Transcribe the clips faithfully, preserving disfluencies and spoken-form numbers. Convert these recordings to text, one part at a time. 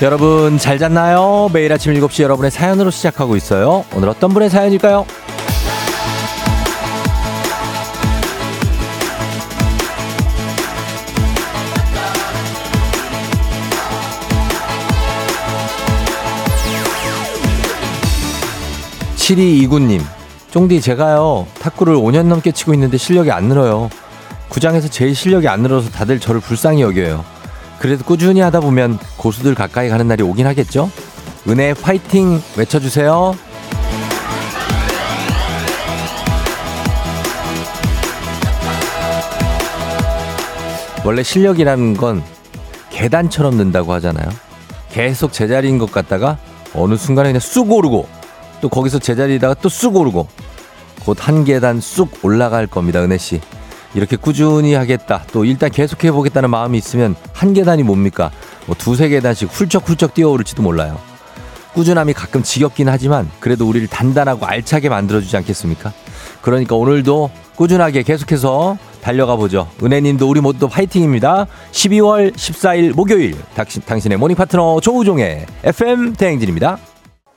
여러분 잘 잤나요? 매일 아침 일곱 시 여러분의 사연으로 시작하고 있어요. 오늘 어떤 분의 사연일까요? 칠이이구 님, 쫑디 제가요 탁구를 오 년 넘게 치고 있는데 실력이 안 늘어요. 구장에서 제일 실력이 안 늘어서 다들 저를 불쌍히 여겨요. 그래도 꾸준히 하다 보면 고수들 가까이 가는 날이 오긴 하겠죠? 은혜 파이팅 외쳐주세요. 원래 실력이라는 건 계단처럼 는다고 하잖아요. 계속 제자리인 것 같다가 어느 순간에 그냥 쑥 오르고 또 거기서 제자리에다가 또 쑥 오르고 곧 한 계단 쑥 올라갈 겁니다. 은혜씨 이렇게 꾸준히 하겠다, 또 일단 계속해보겠다는 마음이 있으면 한 계단이 뭡니까, 뭐 두세 계단씩 훌쩍훌쩍 뛰어오를지도 몰라요. 꾸준함이 가끔 지겹긴 하지만 그래도 우리를 단단하고 알차게 만들어주지 않겠습니까? 그러니까 오늘도 꾸준하게 계속해서 달려가보죠. 은혜님도 우리 모두 파이팅입니다. 십이월 십사일 목요일 당신, 당신의 모닝 파트너 조우종의 에프엠 대행진입니다.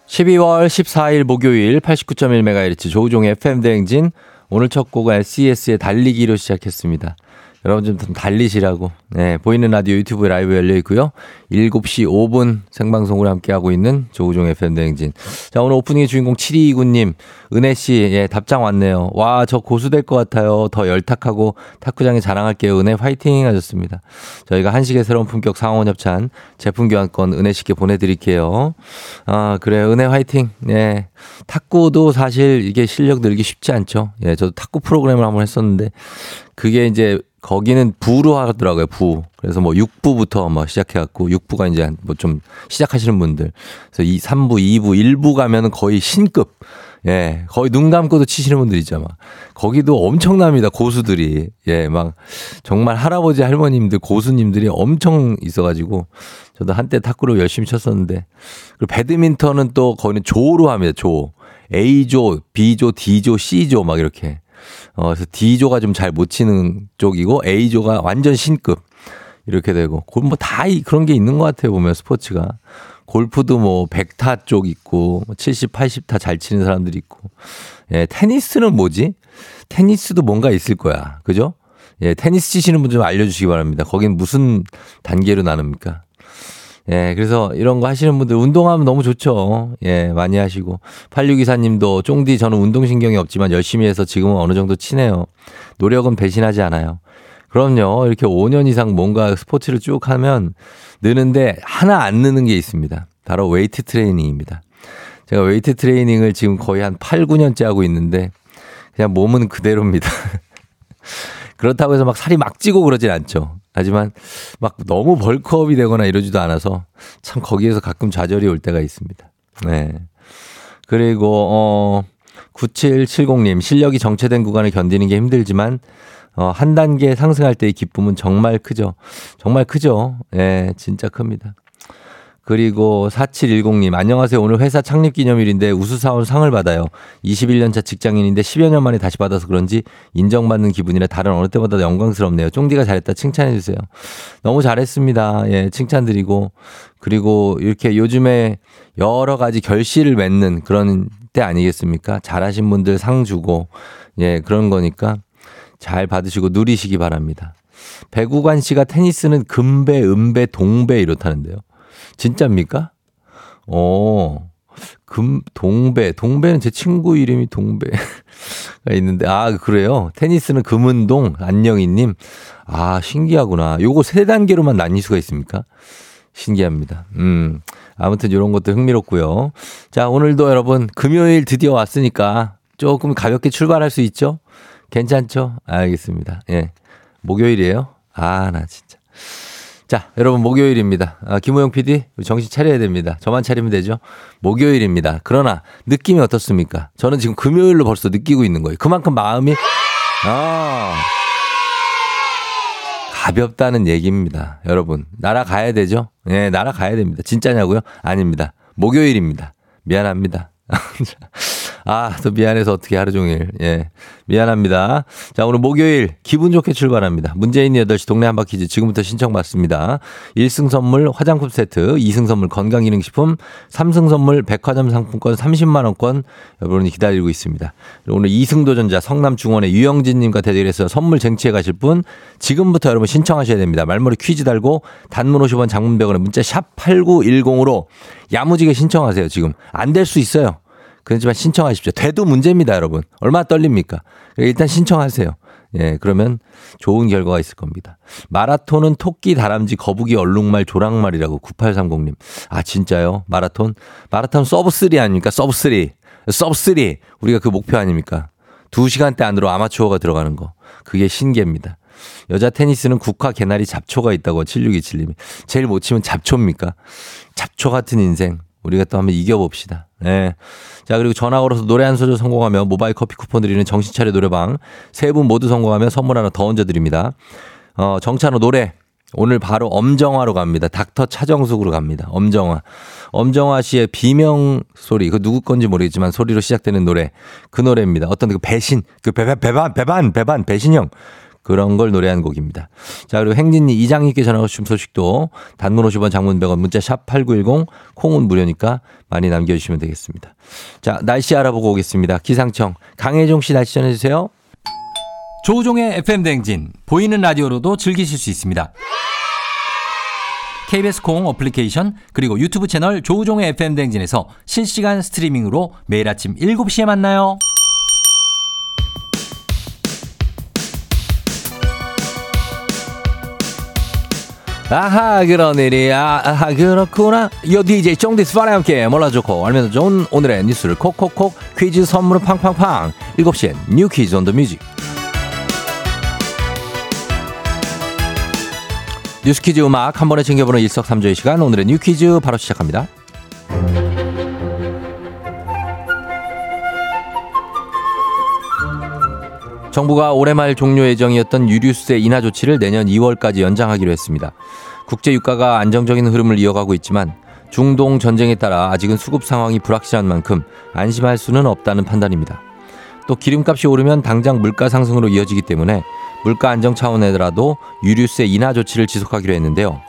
십이월 십사일 목요일 팔십구 점 일 메가헤르츠 조우종의 에프엠 대행진. 오늘 첫 곡은 엘씨에스의 달리기로 시작했습니다. 여러분 좀 달리시라고. 네, 보이는 라디오 유튜브 라이브 열려 있고요. 일곱 시 오 분 생방송으로 함께하고 있는 조우종 에프엠 대행진. 자, 오늘 오프닝의 주인공 칠이이구 님. 은혜씨, 예, 답장 왔네요. 와, 저 고수 될 것 같아요. 더 열탁하고 탁구장에 자랑할게요. 은혜 화이팅 하셨습니다. 저희가 한식의 새로운 품격 상원 협찬 제품 교환권 은혜씨께 보내드릴게요. 아, 그래요. 은혜 화이팅. 예. 탁구도 사실 이게 실력 늘기 쉽지 않죠. 예, 저도 탁구 프로그램을 한번 했었는데 그게 이제 거기는 부로 하더라고요, 부. 그래서 뭐 육 부부터 막 시작해갖고, 육 부가 이제 뭐 좀 시작하시는 분들. 그래서 이 삼 부, 이 부, 일 부 가면은 거의 신급. 예, 거의 눈 감고도 치시는 분들 있잖아. 거기도 엄청납니다, 고수들이. 예, 막 정말 할아버지, 할머님들, 고수님들이 엄청 있어가지고, 저도 한때 탁구를 열심히 쳤었는데, 그리고 배드민턴은 또 거기는 조로 합니다, 조. A조, B조, D조, C조 막 이렇게. 어, 그래서 D조가 좀 잘 못 치는 쪽이고 A조가 완전 신급 이렇게 되고, 그건 뭐 다 그런 게 있는 것 같아요. 보면 스포츠가 골프도 뭐 백 타 쪽 있고 칠십, 팔십 타 잘 치는 사람들이 있고, 예, 테니스는 뭐지? 테니스도 뭔가 있을 거야, 그죠? 예, 테니스 치시는 분 좀 알려주시기 바랍니다. 거긴 무슨 단계로 나눕니까? 예, 그래서 이런 거 하시는 분들 운동하면 너무 좋죠. 예, 많이 하시고. 팔육이사 님도 쫑디 저는 운동신경이 없지만 열심히 해서 지금은 어느 정도 치네요. 노력은 배신하지 않아요. 그럼요. 이렇게 오 년 이상 뭔가 스포츠를 쭉 하면 느는데 하나 안 느는 게 있습니다. 바로 웨이트 트레이닝입니다. 제가 웨이트 트레이닝을 지금 거의 한 팔, 구 년째 하고 있는데 그냥 몸은 그대로입니다. 그렇다고 해서 막 살이 막 찌고 그러진 않죠. 하지만 막 너무 벌크업이 되거나 이러지도 않아서 참 거기에서 가끔 좌절이 올 때가 있습니다. 네. 그리고 어, 구칠칠공 님, 실력이 정체된 구간을 견디는 게 힘들지만 어, 한 단계 상승할 때의 기쁨은 정말 크죠. 정말 크죠. 네, 진짜 큽니다. 그리고 사칠일공 님, 안녕하세요. 오늘 회사 창립기념일인데 우수사원 상을 받아요. 이십일 년차 직장인인데 십여 년 만에 다시 받아서 그런지 인정받는 기분이라 다른 어느 때보다 영광스럽네요. 쫑디가 잘했다 칭찬해 주세요. 너무 잘했습니다. 예, 칭찬드리고. 그리고 이렇게 요즘에 여러 가지 결실을 맺는 그런 때 아니겠습니까? 잘하신 분들 상 주고, 예, 그런 거니까 잘 받으시고 누리시기 바랍니다. 백우관 씨가 테니스는 금배, 은배, 동배 이렇다는데요. 진짜입니까? 어, 금, 동배. 동배는 제 친구 이름이 동배가 있는데, 아, 그래요? 테니스는 금은동, 안녕이님. 아, 신기하구나. 요거 세 단계로만 나뉠 수가 있습니까? 신기합니다. 음, 아무튼 요런 것도 흥미롭고요. 자, 오늘도 여러분, 금요일 드디어 왔으니까 조금 가볍게 출발할 수 있죠? 괜찮죠? 알겠습니다. 예. 목요일이에요? 아, 나 진짜. 자, 여러분 목요일입니다. 아, 김호영 피디 정신 차려야 됩니다. 저만 차리면 되죠. 목요일입니다. 그러나 느낌이 어떻습니까? 저는 지금 금요일로 벌써 느끼고 있는 거예요. 그만큼 마음이 아, 가볍다는 얘기입니다. 여러분 날아가야 되죠. 예, 날아가야 됩니다. 진짜냐고요? 아닙니다. 목요일입니다. 미안합니다. 아, 또 미안해서 어떻게 하루 종일. 예. 미안합니다. 자, 오늘 목요일 기분 좋게 출발합니다. 문재인 여덟 시 동네 한바퀴즈 지금부터 신청 받습니다. 일 승 선물 화장품 세트, 이 승 선물 건강기능식품, 삼 승 선물 백화점 상품권 삼십만 원권 여러분이 기다리고 있습니다. 오늘 이 승 도전자 성남중원의 유영진님과 대결해서 선물 쟁취해 가실 분 지금부터 여러분 신청하셔야 됩니다. 말머리 퀴즈 달고 단문 오십 원 장문 백 원에 문자 샵 팔구일공으로 야무지게 신청하세요. 지금 안 될 수 있어요. 그렇지만 신청하십시오. 돼도 문제입니다, 여러분. 얼마나 떨립니까? 일단 신청하세요. 예, 그러면 좋은 결과가 있을 겁니다. 마라톤은 토끼, 다람쥐, 거북이, 얼룩말, 조랑말이라고 구팔삼공님. 아, 진짜요? 마라톤? 마라톤 서브삼 아닙니까? 서브삼. 서브삼. 우리가 그 목표 아닙니까? 두 시간대 안으로 아마추어가 들어가는 거. 그게 신기합니다. 여자 테니스는 국화, 개나리, 잡초가 있다고 칠육이칠님이. 제일 못 치면 잡초입니까? 잡초 같은 인생. 우리가 또 한번 이겨봅시다. 네. 자, 그리고 전화 걸어서 노래 한 소절 성공하면 모바일 커피 쿠폰 드리는 정신차려 노래방. 세 분 모두 성공하면 선물 하나 더 얹어드립니다. 어, 정찬호 노래. 오늘 바로 엄정화로 갑니다. 닥터 차정숙으로 갑니다. 엄정화. 엄정화 씨의 비명 소리. 그 누구 건지 모르겠지만 소리로 시작되는 노래. 그 노래입니다. 어떤 그 배신, 그 배반, 배반, 배반, 배반, 배신형. 그런 걸 노래한 곡입니다. 자, 그리고 행진이 이장님께 전화 주신 소식도 단문 오십 원 장문 백 원 문자 샵 팔구일공 콩은 무료니까 많이 남겨주시면 되겠습니다. 자, 날씨 알아보고 오겠습니다. 기상청 강혜종 씨 날씨 전해주세요. 조우종의 에프엠 대행진 보이는 라디오로도 즐기실 수 있습니다. 케이비에스 콩 어플리케이션 그리고 유튜브 채널 조우종의 에프엠 대행진에서 실시간 스트리밍으로 매일 아침 일곱 시에 만나요. 아하 그런 일이야. 아하 그렇구나. 요 디제이 쫑디스파랑 함께 몰라주고 알면 좋은 오늘의 뉴스를 콕콕콕 퀴즈 선물은 팡팡팡. 일곱 시엔 뉴 퀴즈 온 더 뮤직. 뉴스 퀴즈 음악 한 번에 챙겨보는 일석삼조의 시간. 오늘의 뉴 퀴즈 바로 시작합니다. 정부가 올해 말 종료 예정이었던 유류세 인하 조치를 내년 이월까지 연장하기로 했습니다. 국제 유가가 안정적인 흐름을 이어가고 있지만 중동 전쟁에 따라 아직은 수급 상황이 불확실한 만큼 안심할 수는 없다는 판단입니다. 또 기름값이 오르면 당장 물가 상승으로 이어지기 때문에 물가 안정 차원에라도 유류세 인하 조치를 지속하기로 했는데요.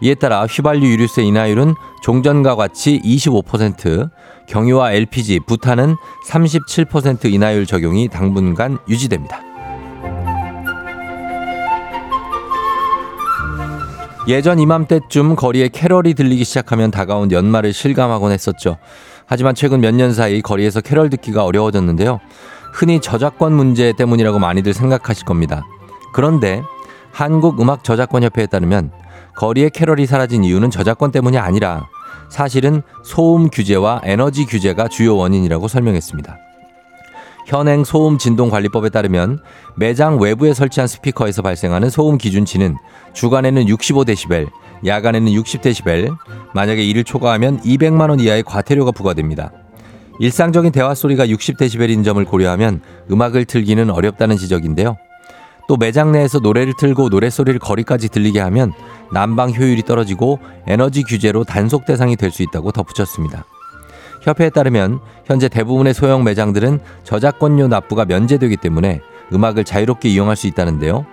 이에 따라 휘발유 유류세 인하율은 종전과 같이 이십오 퍼센트, 경유와 엘피지, 부탄은 삼십칠 퍼센트 인하율 적용이 당분간 유지됩니다. 예전 이맘때쯤 거리에 캐럴이 들리기 시작하면 다가온 연말을 실감하곤 했었죠. 하지만 최근 몇 년 사이 거리에서 캐럴 듣기가 어려워졌는데요. 흔히 저작권 문제 때문이라고 많이들 생각하실 겁니다. 그런데 한국음악저작권협회에 따르면 거리에 캐럴이 사라진 이유는 저작권 때문이 아니라 사실은 소음 규제와 에너지 규제가 주요 원인이라고 설명했습니다. 현행 소음진동관리법에 따르면 매장 외부에 설치한 스피커에서 발생하는 소음 기준치는 주간에는 육십오 데시벨, 야간에는 육십 데시벨, 만약에 이를 초과하면 이백만 원 이하의 과태료가 부과됩니다. 일상적인 대화 소리가 육십 데시벨인 점을 고려하면 음악을 틀기는 어렵다는 지적인데요. 또 매장 내에서 노래를 틀고 노랫소리를 거리까지 들리게 하면 난방 효율이 떨어지고 에너지 규제로 단속 대상이 될 수 있다고 덧붙였습니다. 협회에 따르면 현재 대부분의 소형 매장들은 저작권료 납부가 면제되기 때문에 음악을 자유롭게 이용할 수 있다는데요.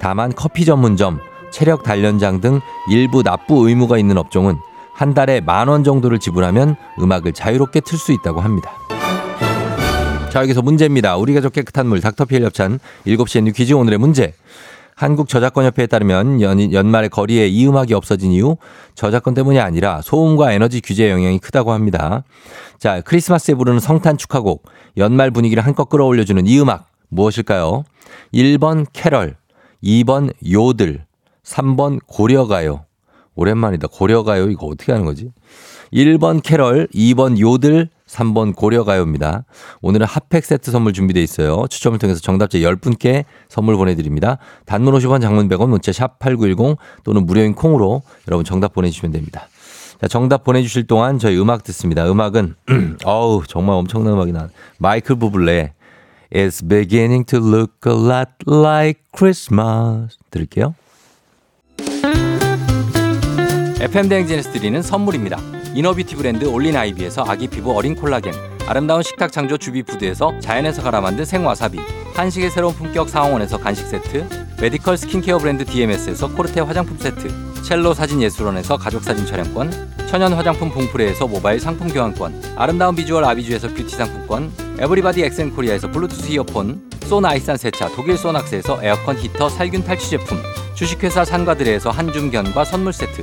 다만 커피 전문점, 체력 단련장 등 일부 납부 의무가 있는 업종은 한 달에 만 원 정도를 지불하면 음악을 자유롭게 틀 수 있다고 합니다. 자, 여기서 문제입니다. 우리 가족 깨끗한 물 닥터피엘 협찬 일곱 시에 뉴 퀴즈 오늘의 문제. 한국저작권협회에 따르면 연, 연말에 거리에 이 음악이 없어진 이유 저작권 때문이 아니라 소음과 에너지 규제의 영향이 크다고 합니다. 자, 크리스마스에 부르는 성탄 축하곡 연말 분위기를 한껏 끌어올려주는 이 음악 무엇일까요? 일 번 캐럴, 이 번 요들, 삼 번 고려가요. 오랜만이다. 고려가요 이거 어떻게 하는 거지? 일 번 캐럴, 이 번 요들, 삼 번 고려가요입니다. 오늘은 핫팩 세트 선물 준비되어 있어요. 추첨을 통해서 정답자 열 분께 선물 보내드립니다. 단문 오십 원, 장문 백 원, 문자 샵 팔구일공 또는 무료인 콩으로 여러분 정답 보내주시면 됩니다. 자, 정답 보내주실 동안 저희 음악 듣습니다. 음악은 어우 정말 엄청난 음악이 나. 마이클 부블레 It's beginning to look a lot like Christmas 들을게요. 에프엠 대행진에서 드리는 선물입니다. 이너뷰티 브랜드 올린아이비에서 아기 피부 어린 콜라겐, 아름다운 식탁 창조 주비푸드에서 자연에서 갈아 만든 생와사비, 한식의 새로운 품격 사홍원에서 간식 세트, 메디컬 스킨케어 브랜드 디엠에스에서 코르테 화장품 세트, 첼로 사진예술원에서 가족사진 촬영권, 천연 화장품 봉프레에서 모바일 상품 교환권, 아름다운 비주얼 아비주에서 뷰티 상품권, 에브리바디 엑센코리아에서 블루투스 이어폰, 쏜 아이산 세차 독일 쏘낙스에서 에어컨 히터 살균 탈취 제품, 주식회사 산과들레에서 한줌견과 선물 세트,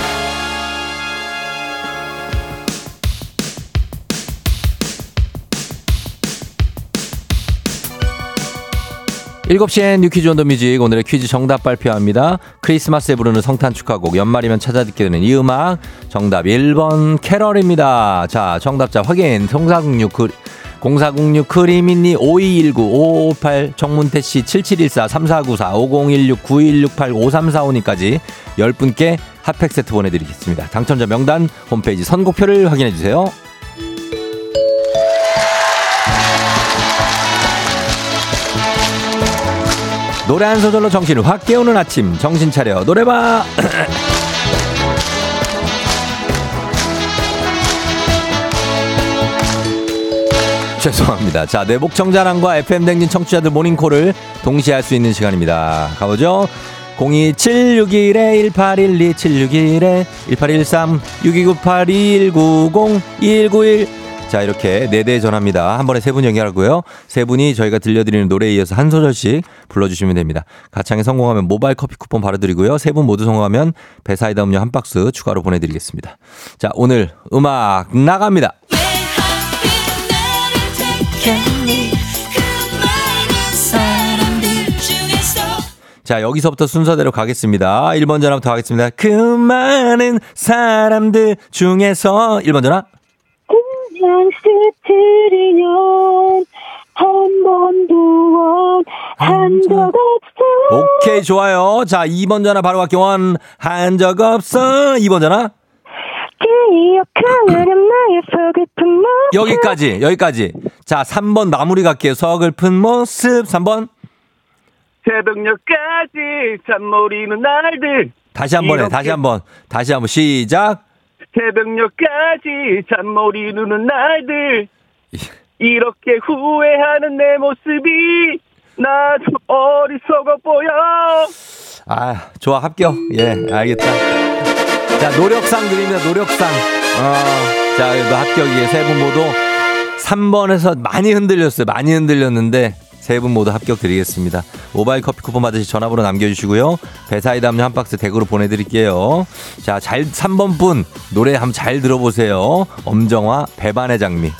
일곱 시엔 뉴 퀴즈 온 더 뮤직, 오늘의 퀴즈 정답 발표합니다. 크리스마스에 부르는 성탄 축하곡, 연말이면 찾아듣게 되는 이 음악, 정답 일 번 캐럴입니다. 자, 정답자 확인. 공사공육 크리미니 오이일구 오오오팔, 정문태씨 칠칠일사 삼사구사 오공일육 구일육팔 오삼사오님까지 열 분께 핫팩 세트 보내드리겠습니다. 당첨자 명단 홈페이지 선곡표를 확인해주세요. 노래 한 소절로 정신을 확 깨우는 아침, 정신 차려 노래방. 죄송합니다. 자, 내복 청자랑과 에프엠 댕진 청취자들 모닝콜을 동시에 할 수 있는 시간입니다. 가보죠. 공이 칠육일에 일팔일이, 칠육일에 일팔일삼, 육이구팔 이일구공, 이일구일. 자, 이렇게 네 대 전합니다. 한 번에 세 분 연결하고요. 세 분이 저희가 들려드리는 노래에 이어서 한 소절씩 불러주시면 됩니다. 가창에 성공하면 모바일 커피 쿠폰 바로 드리고요. 세 분 모두 성공하면 배사이다 음료 한 박스 추가로 보내드리겠습니다. 자, 오늘 음악 나갑니다. 자, 여기서부터 순서대로 가겠습니다. 일 번 전화부터 가겠습니다. 그 많은 사람들 중에서 일 번 전화. 한 번도 한 적 없어. 오케이, 좋아요. 자, 이 번 전화 바로 갈게요. 한 적 없어. 이 번 전화. 여기까지, 여기까지. 자, 삼 번 마무리 갈게요. 서글픈 모습. 삼 번. 새벽녘까지 잠모리는 날들. 다시 한 번 해. 다시 한 번. 다시 한 번. 시작. 새벽녘까지 잠머리 누는 날들, 이렇게 후회하는 내 모습이 나도 어리석어 보여. 아, 좋아, 합격. 예, 알겠다. 자, 노력상 드립니다. 노력상. 어, 자, 합격이에요. 세 분 모두 삼 번에서 많이 흔들렸어요. 많이 흔들렸는데 세 분 모두 합격 드리겠습니다. 모바일 커피 쿠폰 받으시 전화번호 남겨주시고요. 배사이다 음료 한 박스 댁으로 보내드릴게요. 자, 잘 삼 번 분 노래 한번 잘 들어보세요. 엄정화 배반의 장미.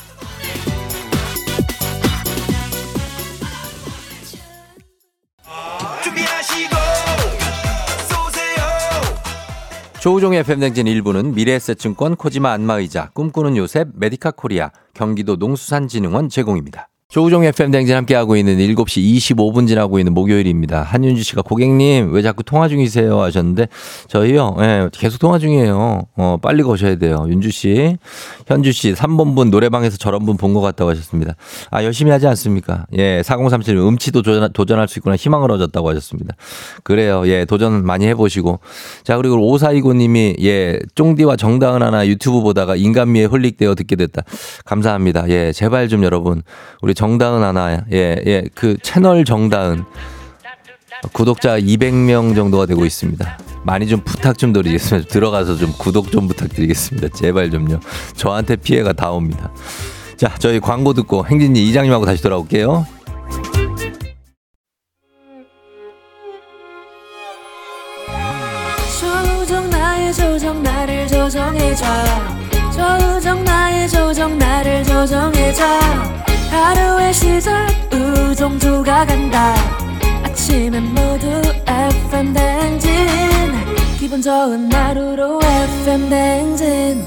조우종의 에프엠 댕진 일부는 미래에셋증권, 코지마 안마의자, 꿈꾸는 요셉, 메디카 코리아, 경기도 농수산진흥원 제공입니다. 조우종 에프엠 대행진 함께하고 있는 일곱 시 이십오 분 지나고 있는 목요일입니다. 한윤주 씨가 고객님 왜 자꾸 통화 중이세요 하셨는데 저희요 네, 계속 통화 중이에요. 어, 빨리 거셔야 돼요. 윤주 씨, 현주 씨 삼 번 분 노래방에서 저런 분 본 것 같다고 하셨습니다. 아 열심히 하지 않습니까? 예, 사공삼칠 음치도 도전, 도전할 수 있구나 희망을 얻었다고 하셨습니다. 그래요. 예, 도전 많이 해보시고 자 그리고 오사이구님이 예 쫑디와 정다은 하나 유튜브 보다가 인간미에 홀릭되어 듣게 됐다. 감사합니다. 예, 제발 좀 여러분 우리 정다은 하나, 예, 예, 그 채널 정다은 구독자 이백 명 정도가 되고 있습니다. 많이 좀 부탁 좀 드리겠습니다. 들어가서 좀 구독 좀 부탁드리겠습니다. 제발 좀요. 저한테 피해가 다 옵니다. 자, 저희 광고 듣고 행진이 이장님하고 다시 돌아올게요. 조정 나의 조정 나를 조정해줘. 조정 나의 조정 나를 조정해줘. 하루의 시절 우정조가 간다. 아침엔 모두 에프엠 대행진. 기분 좋은 하루로 에프엠 대행진.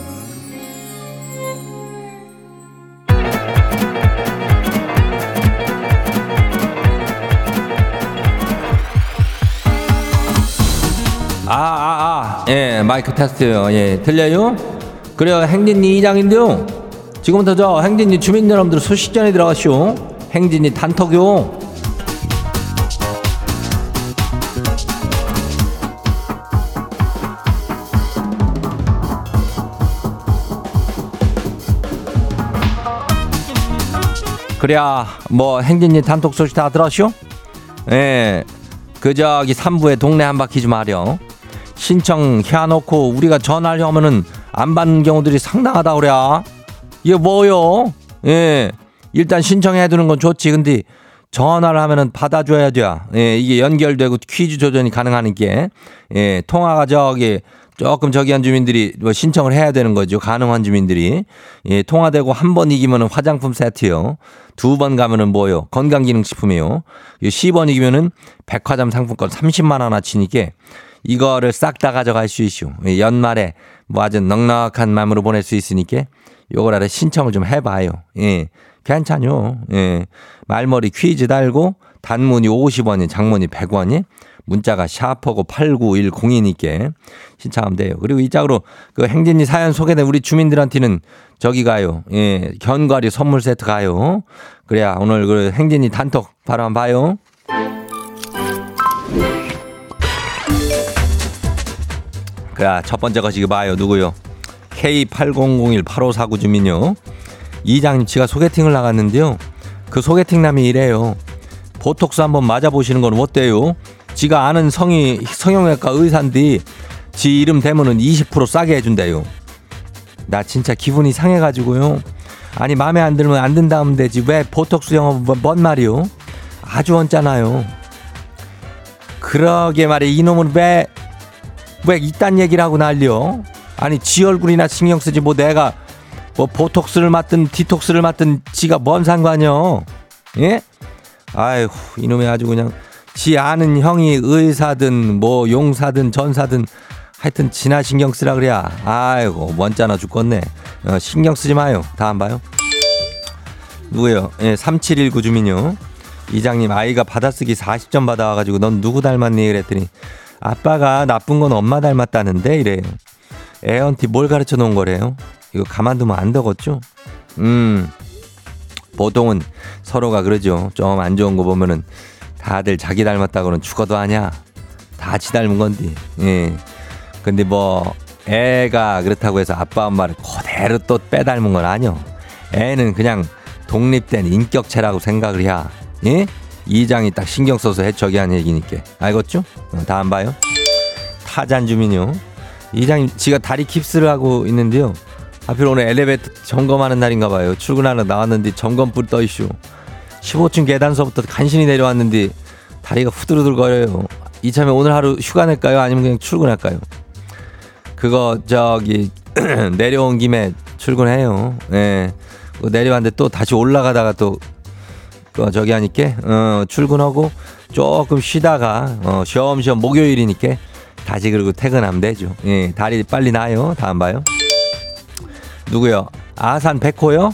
아아아 예 마이크 테스트요. 예 들려요? 그래요 행진이 이장인데요. 지금부터 저 행진이 주민 여러분들 소식 전에 들어가시오. 행진이 단톡요. 그래야 뭐 행진이 단톡 소식 다 들었시오? 예 그 저기 삼부에 동네 한 바퀴 좀 하렴. 신청 해놓고 우리가 전화하려면은 안 받는 경우들이 상당하다 그래야. 이게 뭐요? 예, 일단 신청해 두는 건 좋지. 근데 전화를 하면은 받아줘야 돼. 예, 이게 연결되고 퀴즈 조정이 가능한 게 예, 통화가 저기 조금 저기한 주민들이 뭐 신청을 해야 되는 거죠. 가능한 주민들이 예, 통화되고 한 번 이기면은 화장품 세트요. 두 번 가면은 뭐요? 건강기능식품이요. 열 번 이기면은 백화점 상품권 삼십만 원어치니까. 이거를 싹 다 가져갈 수 있슈. 연말에 뭐 아주 넉넉한 마음으로 보낼 수 있으니까 요걸 아래 신청을 좀 해봐요. 예. 괜찮요. 예. 말머리 퀴즈 달고 단문이 오십 원이 장문이 백 원이 문자가 샤프고 팔구일공이니까 신청하면 돼요. 그리고 이 짝으로 그 행진이 사연 소개된 우리 주민들한테는 저기 가요. 예. 견과류 선물 세트 가요. 그래야 오늘 그 행진이 단톡 바로 한번 봐요. 그야 첫 번째 것이 봐요. 누구요? 케이 팔공공일 팔오사구 주민요. 이장님 지가 소개팅을 나갔는데요. 그 소개팅남이 이래요. 보톡스 한번 맞아보시는 건 어때요? 지가 아는 성이 성형외과 의사인데 지 이름 대면은 이십 퍼센트 싸게 해준대요. 나 진짜 기분이 상해가지고요. 아니 마음에 안 들면 안 든다 하면 되지 왜 보톡스 영어 뭔 말이요? 아주 원짜나요. 그러게 말이야 이놈은 왜 왜 이딴 얘기를 하고 난리여. 아니 지 얼굴이나 신경 쓰지 뭐 내가 뭐 보톡스를 맞든 디톡스를 맞든 지가 뭔 상관이여. 예? 아이고 이놈이 아주 그냥 지 아는 형이 의사든 뭐 용사든 전사든 하여튼 지나 신경 쓰라 그래야. 아이고 원짜나 죽겠네. 어, 신경 쓰지 마요. 다 안 봐요. 누구요? 예, 삼칠일구 주민요. 이장님 아이가 받아쓰기 사십 점 받아와가지고 넌 누구 닮았니 그랬더니 아빠가 나쁜 건 엄마 닮았다는데 이래요. 애한테 뭘 가르쳐 놓은 거래요? 이거 가만두면 안 되겠죠? 음, 보통은 서로가 그러죠. 좀 안 좋은 거 보면은 다들 자기 닮았다고는 죽어도 아냐. 다 지 닮은 건데. 예. 근데 뭐 애가 그렇다고 해서 아빠 엄마를 그대로 또 빼닮은 건 아니요. 애는 그냥 독립된 인격체라고 생각을 해야. 예? 이장이 딱 신경 써서 해적이 한 얘기니까 알겠죠? 다 안 봐요. 타잔 주민요. 이장님 지가 다리 깁스를 하고 있는데요. 하필 오늘 엘리베이터 점검하는 날인가 봐요. 출근하러 나왔는데 점검불 떠있슈. 십오 층 계단서부터 간신히 내려왔는데 다리가 후들후들거려요. 이참에 오늘 하루 휴가 낼까요? 아니면 그냥 출근할까요? 그거 저기 내려온 김에 출근해요. 예. 내려왔는데 또 다시 올라가다가 또 어, 저기 하니까 어, 출근하고 조금 쉬다가 어, 쉬엄쉬엄 목요일이니까 다시 그리고 퇴근하면 되죠. 예, 다리 빨리 나요. 다 안 봐요. 누구요? 아산 백호요?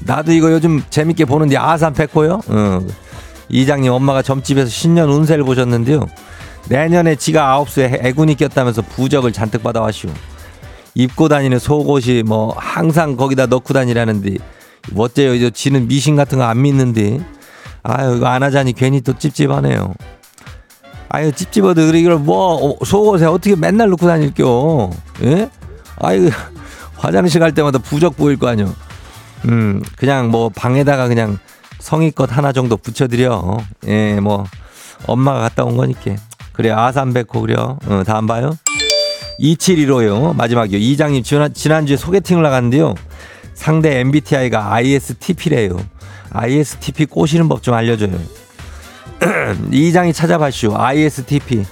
나도 이거 요즘 재밌게 보는데 아산 백호요? 어. 이장님 엄마가 점집에서 신년 운세를 보셨는데요. 내년에 지가 아홉 수에 애군이 꼈다면서 부적을 잔뜩 받아왔슈. 입고 다니는 속옷이 뭐 항상 거기다 넣고 다니라는데 어째요? 이제 지는 미신 같은 거 안 믿는데. 아유 이거 안 하자니 괜히 또 찝찝하네요. 아유 찝찝어도 이걸 뭐 속옷에 어떻게 맨날 넣고 다닐겨? 예? 아유 화장실 갈 때마다 부적 보일 거 아니요. 음 그냥 뭐 방에다가 그냥 성의껏 하나 정도 붙여드려. 예 뭐 엄마가 갔다 온 거니까. 그래 아산백호 그려. 어, 다음 봐요. 이칠일오요 마지막이요. 이장님 지난, 지난주에 소개팅을 나갔는데요. 상대 엠비티아이가 아이에스티피래요. 아이에스티피 꼬시는 법 좀 알려줘요. 이장이 찾아봤슈. 아이에스티피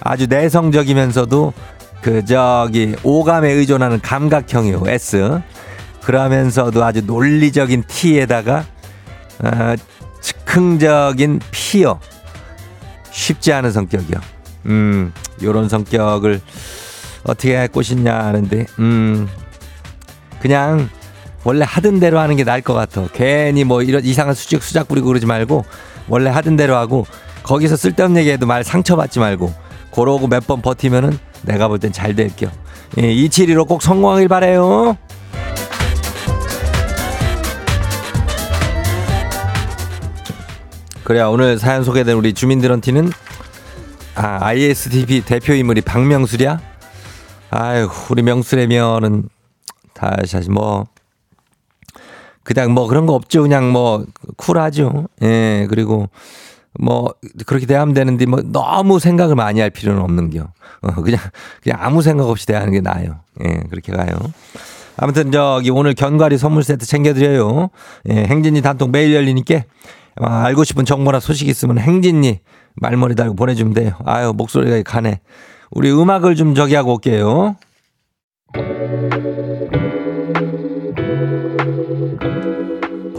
아주 내성적이면서도 그 저기 오감에 의존하는 감각형이요. S 그러면서도 아주 논리적인 T에다가 어, 즉흥적인 P요. 쉽지 않은 성격이요. 음 요런 성격을 어떻게 꼬시냐 하는데 음 그냥 원래 하던 대로 하는 게 나을 것 같아. 괜히 뭐 이런 이상한 수직 수작 부리고 그러지 말고 원래 하던 대로 하고 거기서 쓸데없는 얘기해도 말 상처받지 말고 그러고 몇 번 버티면은 내가 볼 땐 잘 될게요. 예, 이칠일오 꼭 성공하길 바래요. 그래야 오늘 사연 소개된 우리 주민들한테는 아, 아이에스티피 대표 인물이 박명수랴? 아유 우리 명수라면은 다시 다시 뭐 그냥 뭐 그런 거 없죠. 그냥 뭐 쿨하죠. 예 그리고 뭐 그렇게 대하면 되는데 뭐 너무 생각을 많이 할 필요는 없는겨. 어, 그냥 그냥 아무 생각 없이 대하는 게 나아요. 예 그렇게 가요. 아무튼 저기 오늘 견과류 선물 세트 챙겨드려요. 예 행진이 단톡 매일 열리니까 알고 싶은 정보나 소식 있으면 행진이 말머리 달고 보내주면 돼요. 아유 목소리가 가네. 우리 음악을 좀 저기 하고 올게요.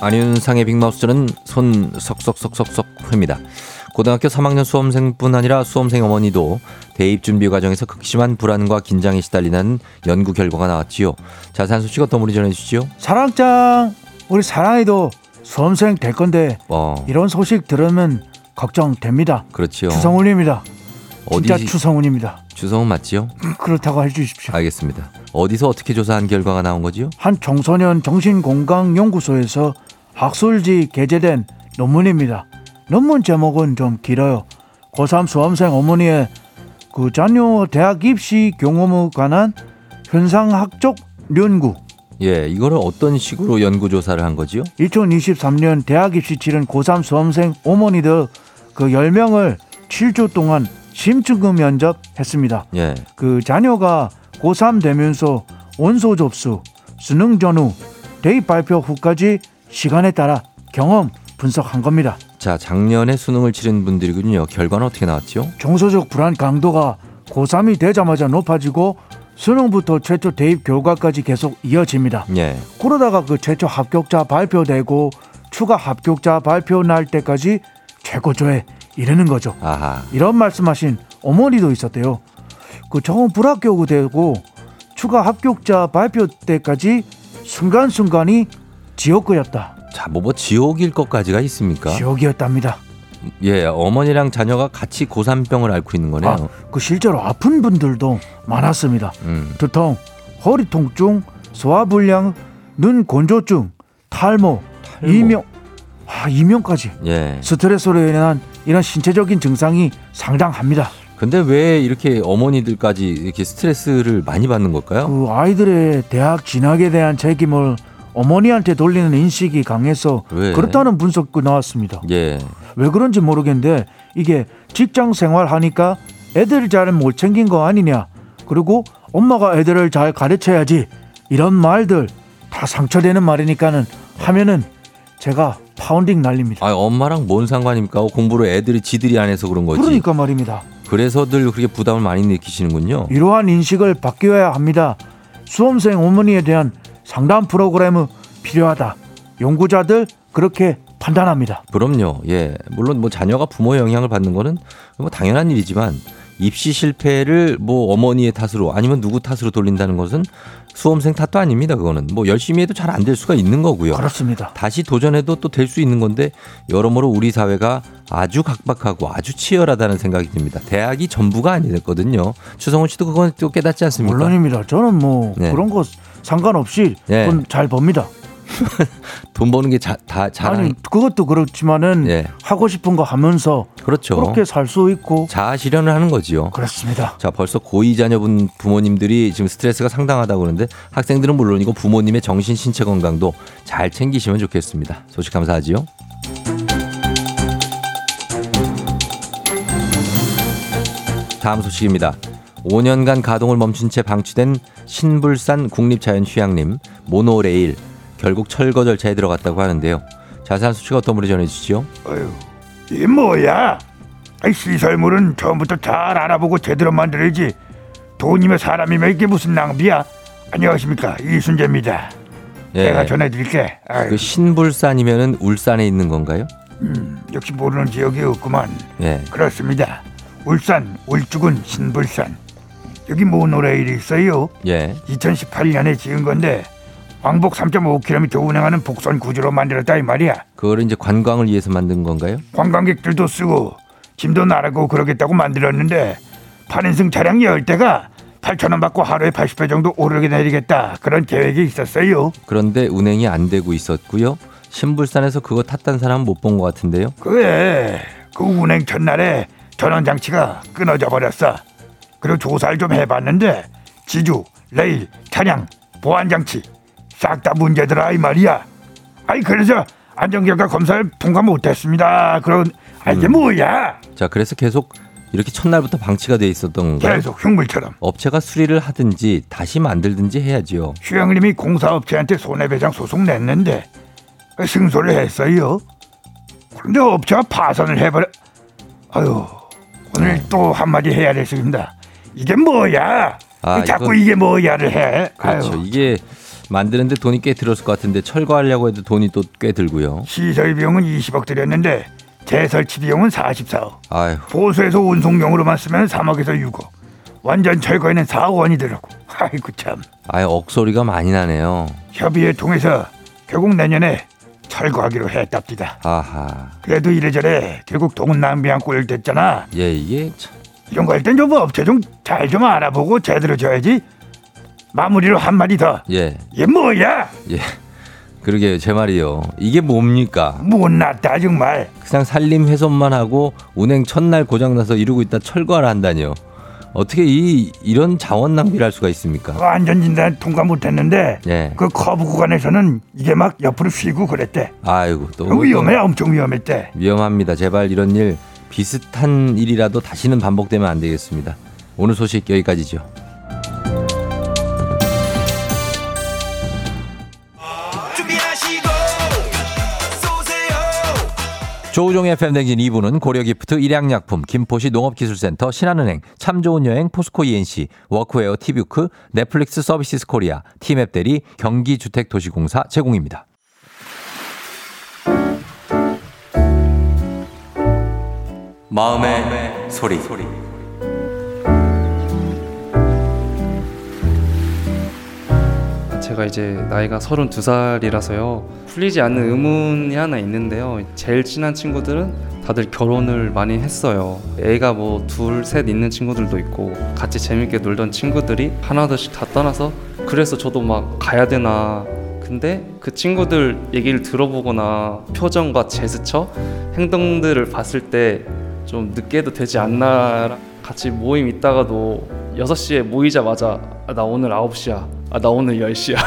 안윤상의 빅마우스는 손 석석석석석 회입니다. 고등학교 삼 학년 수험생뿐 아니라 수험생 어머니도 대입 준비 과정에서 극심한 불안과 긴장에 시달리는 연구 결과가 나왔지요. 자세한 소식 어떤 분이 전해주시죠? 사랑짱! 우리 사랑이도 수험생 될 건데 어. 이런 소식 들으면 걱정됩니다. 그렇지요. 추성훈입니다. 어디... 진짜 추성훈입니다. 주성훈 맞지요? 그렇다고 해주십시오. 알겠습니다. 어디서 어떻게 조사한 결과가 나온 거지요? 한 청소년 정신건강연구소에서 학술지 게재된 논문입니다. 논문 제목은 좀 길어요. 고삼 수험생 어머니의 그 자녀 대학 입시 경험에 관한 현상학적 연구. 예, 이거를 어떤 식으로 연구조사를 한 거지요? 이천이십삼 년 대학 입시 치른 고삼 수험생 어머니들 그 열 명을 칠 주 동안 심층 면접했습니다. 예. 그 자녀가 고삼 되면서 원서 접수, 수능 전후, 대입 발표 후까지 시간에 따라 경험 분석한 겁니다. 자, 작년에 수능을 치른 분들이군요. 결과는 어떻게 나왔죠? 정서적 불안 강도가 고삼이 되자마자 높아지고 수능부터 최초 대입 결과까지 계속 이어집니다. 예. 그러다가 그 최초 합격자 발표되고 추가 합격자 발표 날 때까지 최고조에 이러는 거죠. 아하. 이런 말씀하신 어머니도 있었대요. 그 처음 불합격이 되고 추가 합격자 발표 때까지 순간순간이 지옥이었다. 자, 뭐, 뭐 지옥일 것까지가 있습니까? 지옥이었답니다. 예, 어머니랑 자녀가 같이 고산병을 앓고 있는 거네요. 아, 그 실제로 아픈 분들도 많았습니다. 음. 두통, 허리 통증, 소화불량, 눈 건조증, 탈모, 탈모. 이명, 아, 이명까지. 예. 스트레스로 인한 이런 신체적인 증상이 상당합니다. 근데 왜 이렇게 어머니들까지 이렇게 스트레스를 많이 받는 걸까요? 그 아이들의 대학 진학에 대한 책임을 어머니한테 돌리는 인식이 강해서 왜? 그렇다는 분석이 나왔습니다. 예. 왜 그런지 모르겠는데 이게 직장 생활하니까 애들 잘 못 챙긴 거 아니냐, 그리고 엄마가 애들을 잘 가르쳐야지, 이런 말들 다 상처되는 말이니까는 하면은 제가 파운딩 날립니다. 아, 엄마랑 뭔 상관입니까? 공부를 애들이 지들이 안 해서 그런 거지. 그러니까 말입니다. 그래서 늘 그렇게 부담을 많이 느끼시는군요. 이러한 인식을 바뀌어야 합니다. 수험생 어머니에 대한 상담 프로그램은 필요하다. 연구자들 그렇게 판단합니다. 그럼요. 예, 물론 뭐 자녀가 부모의 영향을 받는 거는 뭐 당연한 일이지만, 입시 실패를 뭐 어머니의 탓으로 아니면 누구 탓으로 돌린다는 것은 수험생 탓도 아닙니다. 그거는 뭐 열심히 해도 잘 안 될 수가 있는 거고요. 그렇습니다. 다시 도전해도 또 될 수 있는 건데, 여러모로 우리 사회가 아주 각박하고 아주 치열하다는 생각이 듭니다. 대학이 전부가 아니랬거든요. 추성훈 씨도 그건 또 깨닫지 않습니까? 물론입니다. 저는 뭐 네. 그런 거 상관없이 네. 돈 잘 법니다. 돈 버는 게 다 자랑. 아니, 그것도 그렇지만은 예. 하고 싶은 거 하면서 그렇죠. 그렇게 살 수 있고 자아 실현을 하는 거지요. 그렇습니다. 자, 벌써 고이 자녀분 부모님들이 지금 스트레스가 상당하다고 그러는데, 학생들은 물론이고 부모님의 정신 신체 건강도 잘 챙기시면 좋겠습니다. 소식 감사하지요. 다음 소식입니다. 오 년간 가동을 멈춘 채 방치된 신불산 국립자연휴양림 모노레일, 결국 철거 절차에 들어갔다고 하는데요. 자세한 소식 어떤 분이 전해주시죠? 어휴, 이게 뭐야? 아이, 시설물은 처음부터 잘 알아보고 제대로 만들어야지. 돈이며 사람이며 이게 무슨 낭비야? 안녕하십니까, 이순재입니다. 예, 제가 전해드릴게. 아유. 그 신불산이면은 울산에 있는 건가요? 음, 역시 모르는 지역이 없구만. 예, 그렇습니다. 울산, 울주군, 신불산. 여기 모노레일이 있어요. 예, 이천십팔 년에 지은 건데. 왕복 삼 점 오 킬로미터 운행하는 복선 구조로 만들었다 이 말이야. 그걸 이제 관광을 위해서 만든 건가요? 관광객들도 쓰고 짐도 나르고 그러겠다고 만들었는데, 팔 인승 차량 열 대가 팔천 원 받고 하루에 팔십 회 정도 오르게 내리겠다, 그런 계획이 있었어요. 그런데 운행이 안 되고 있었고요. 신불산에서 그거 탔던 사람 못 본 것 같은데요. 그래, 그 운행 첫날에 전원장치가 끊어져 버렸어. 그리고 조사를 좀 해봤는데 지주, 레일, 차량, 보안장치 싹 다 문제더라 이 말이야. 아이, 그래서 안전결과 검사를 통과 못했습니다. 그런, 아, 이게 음. 뭐야? 자, 그래서 계속 이렇게 첫날부터 방치가 돼 있었던 거예요. 계속 흉물처럼. 업체가 수리를 하든지 다시 만들든지 해야지요. 휴양림이 공사업체한테 손해배상 소송 냈는데 승소를 했어요. 그런데 업체가 파산을 해버려. 아유, 오늘 네. 또 한마디 해야 됐습니다. 이게 뭐야? 아, 자꾸 이건... 이게 뭐야를 해. 그렇죠. 아유. 이게 만드는데 돈이 꽤 들었을 것 같은데, 철거하려고 해도 돈이 또 꽤 들고요. 시설 비용은 이십억 들였는데 재설치 비용은 사십사억. 아유. 보수에서 운송용으로만 쓰면 삼억에서 육억. 완전 철거에는 사억 원이 들었고. 아이고 참. 아예 억소리가 많이 나네요. 협의회 통해서 결국 내년에 철거하기로 했답니다. 아하. 그래도 이래저래 결국 돈 낭비한 꼴 됐잖아. 예, 이게 참. 이런 거 할 땐 좀 업체 좀 잘 좀 알아보고 제대로 줘야지. 마무리로 한 마디 더. 예. 이게 뭐야? 예. 그러게요, 제 말이요. 이게 뭡니까? 못났다 정말. 그냥 산림 훼손만 하고 운행 첫날 고장나서 이러고 있다 철거하라 한다니요. 어떻게 이 이런 자원 낭비를 할 수가 있습니까? 그 안전진단 통과 못했는데 예. 그 커브 구간에서는 이게 막 옆으로 휘고 그랬대. 아이고, 또 위험해, 엄청 위험했대. 위험합니다. 제발 이런 일, 비슷한 일이라도 다시는 반복되면 안 되겠습니다. 오늘 소식 여기까지죠. 조우종 에프엠 대행진 이 부는 고려기프트, 일양약품, 김포시 농업기술센터, 신한은행, 참 좋은 여행, 포스코 이엔씨, 워크웨어, 티뷰크, 넷플릭스 서비스 코리아, 티맵 대리, 경기주택도시공사 제공입니다. 마음의, 마음의 소리. 소리. 제가 이제 나이가 서른두 살이라서요. 풀리지 않는 의문이 하나 있는데요. 제일 친한 친구들은 다들 결혼을 많이 했어요. 애가 뭐 둘, 셋 있는 친구들도 있고, 같이 재밌게 놀던 친구들이 하나둘씩 다 떠나서, 그래서 저도 막 가야 되나. 근데 그 친구들 얘기를 들어보거나 표정과 제스처, 행동들을 봤을 때 좀 늦게 해도 되지 않나. 같이 모임 있다가도 여섯 시에 모이자마자, 아, 나 오늘 아홉 시야. 아, 나 오늘 열 시야.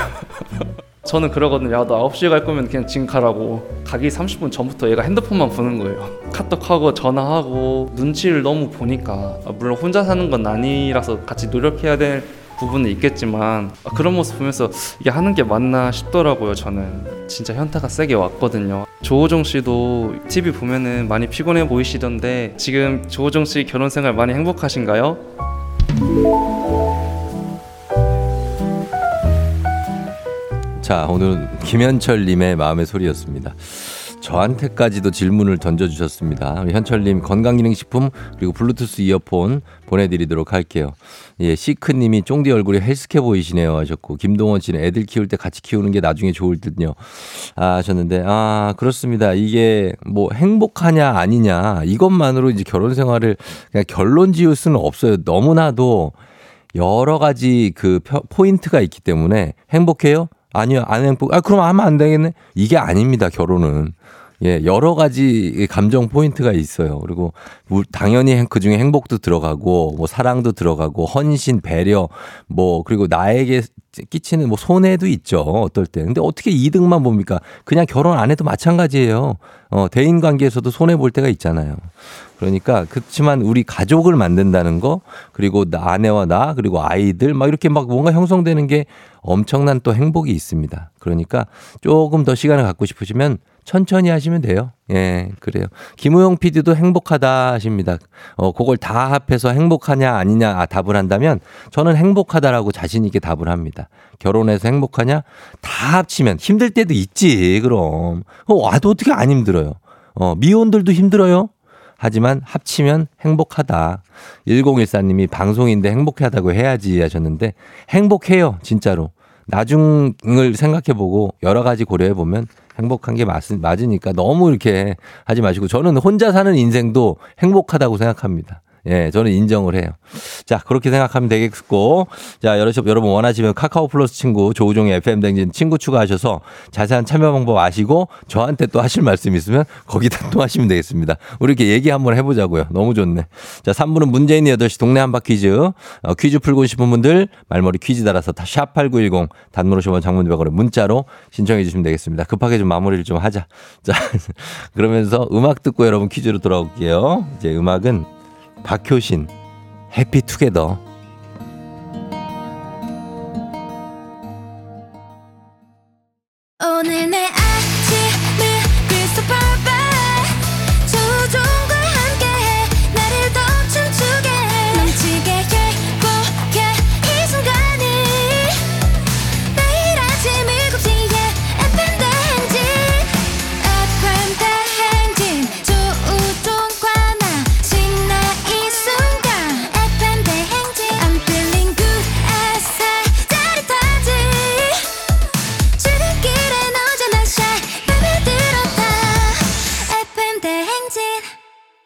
저는 그러거든요. 야, 나 아홉 시에 갈 거면 그냥 지금 가라고. 가기 삼십 분 전부터 얘가 핸드폰만 보는 거예요. 카톡하고 전화하고 눈치를 너무 보니까, 물론 혼자 사는 건 아니라서 같이 노력해야 될 부분은 있겠지만 그런 모습 보면서 이게 하는 게 맞나 싶더라고요. 저는 진짜 현타가 세게 왔거든요. 조우종 씨도 티비 보면은 많이 피곤해 보이시던데 지금 조우종 씨 결혼 생활 많이 행복하신가요? 자, 오늘은 김현철님의 마음의 소리였습니다. 저한테까지도 질문을 던져주셨습니다. 현철님 건강기능식품 그리고 블루투스 이어폰 보내드리도록 할게요. 예, 시크님이 쫑디 얼굴이 헬스케 보이시네요 하셨고, 김동원 씨는 애들 키울 때 같이 키우는 게 나중에 좋을 듯요 아, 하셨는데, 아 그렇습니다. 이게 뭐 행복하냐 아니냐 이것만으로 이제 결혼 생활을 그냥 결론 지을 수는 없어요. 너무나도 여러 가지 그 포인트가 있기 때문에 행복해요? 아니요, 안 행복. 아, 그럼 하면 안 되겠네. 이게 아닙니다, 결혼은. 예, 여러 가지 감정 포인트가 있어요. 그리고 당연히 그 중에 행복도 들어가고, 뭐 사랑도 들어가고, 헌신, 배려, 뭐 그리고 나에게 끼치는 뭐 손해도 있죠, 어떨 때. 근데 어떻게 이득만 봅니까? 그냥 결혼 안 해도 마찬가지예요. 어, 대인 관계에서도 손해 볼 때가 있잖아요. 그러니까 그렇지만 우리 가족을 만든다는 거, 그리고 나, 아내와 나, 그리고 아이들 막 이렇게 막 뭔가 형성되는 게 엄청난 또 행복이 있습니다. 그러니까 조금 더 시간을 갖고 싶으시면 천천히 하시면 돼요. 예, 그래요. 김호영 피디도 행복하다 하십니다. 어, 그걸 다 합해서 행복하냐 아니냐 아, 답을 한다면 저는 행복하다라고 자신 있게 답을 합니다. 결혼해서 행복하냐? 다 합치면 힘들 때도 있지. 그럼 어, 나도 어떻게 안 힘들어요. 어, 미혼들도 힘들어요. 하지만 합치면 행복하다. 천십사 님이 방송인데 행복하다고 해야지 하셨는데 행복해요. 진짜로. 나중을 생각해보고 여러 가지 고려해보면 행복한 게 맞, 맞으니까 너무 이렇게 하지 마시고, 저는 혼자 사는 인생도 행복하다고 생각합니다. 예, 저는 인정을 해요. 자, 그렇게 생각하면 되겠고, 자, 여러분 원하시면 카카오 플러스 친구, 조우종의 에프엠 댕진 친구 추가하셔서 자세한 참여 방법 아시고 저한테 또 하실 말씀 있으면 거기다 또 하시면 되겠습니다. 우리 이렇게 얘기 한번 해보자고요. 너무 좋네. 자, 삼 부는 문재인의 여덟 시 동네 한바 퀴즈. 어, 퀴즈 풀고 싶은 분들 말머리 퀴즈 달아서 샵팔구일공 단문 오십 원 장문 백 원으로 문자로 신청해 주시면 되겠습니다. 급하게 좀 마무리를 좀 하자. 자, 그러면서 음악 듣고 여러분 퀴즈로 돌아올게요. 이제 음악은 박효신 해피투게더. 오늘 내 아침을 비서 봐봐. 조종과 함께해 나를 더 춤추게 해. 넘치게 행복해 이 순간이. 매일 아침 일곱 시에 에프엠 대행진. 에프엠 대행진 조우종과 나 신나.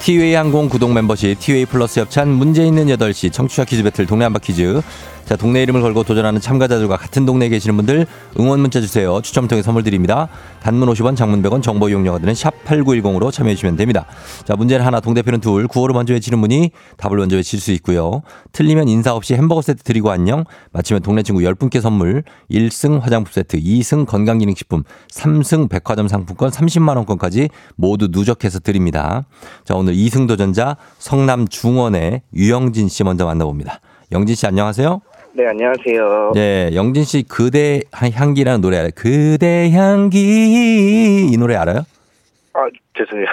티웨이 항공 구독 멤버십, 티웨이 플러스 협찬, 문제 있는 여덟 시 청취자 퀴즈 배틀 동네 한바 퀴즈. 자, 동네 이름을 걸고 도전하는 참가자들과 같은 동네에 계시는 분들 응원 문자 주세요. 추첨 통해 선물 드립니다. 단문 오십 원, 장문 백 원, 정보 이용료가 드는 샵팔구일공으로 참여해 주시면 됩니다. 자, 문제는 하나, 동대표는 둘, 구호를 먼저 외치는 분이 답을 먼저 외칠 수 있고요. 틀리면 인사 없이 햄버거 세트 드리고 안녕. 마치면 동네 친구 열 분께 선물, 일 승 화장품 세트, 이 승 건강기능식품, 삼 승 백화점 상품권 삼십만 원권까지 모두 누적해서 드립니다. 자, 오늘 이 승 도전자 성남 중원의 유영진 씨 먼저 만나봅니다. 영진 씨 안녕하세요. 네, 안녕하세요. 네, 영진 씨 그대 향기라는 노래 알아요? 그대 향기 이 노래 알아요? 아, 죄송해요.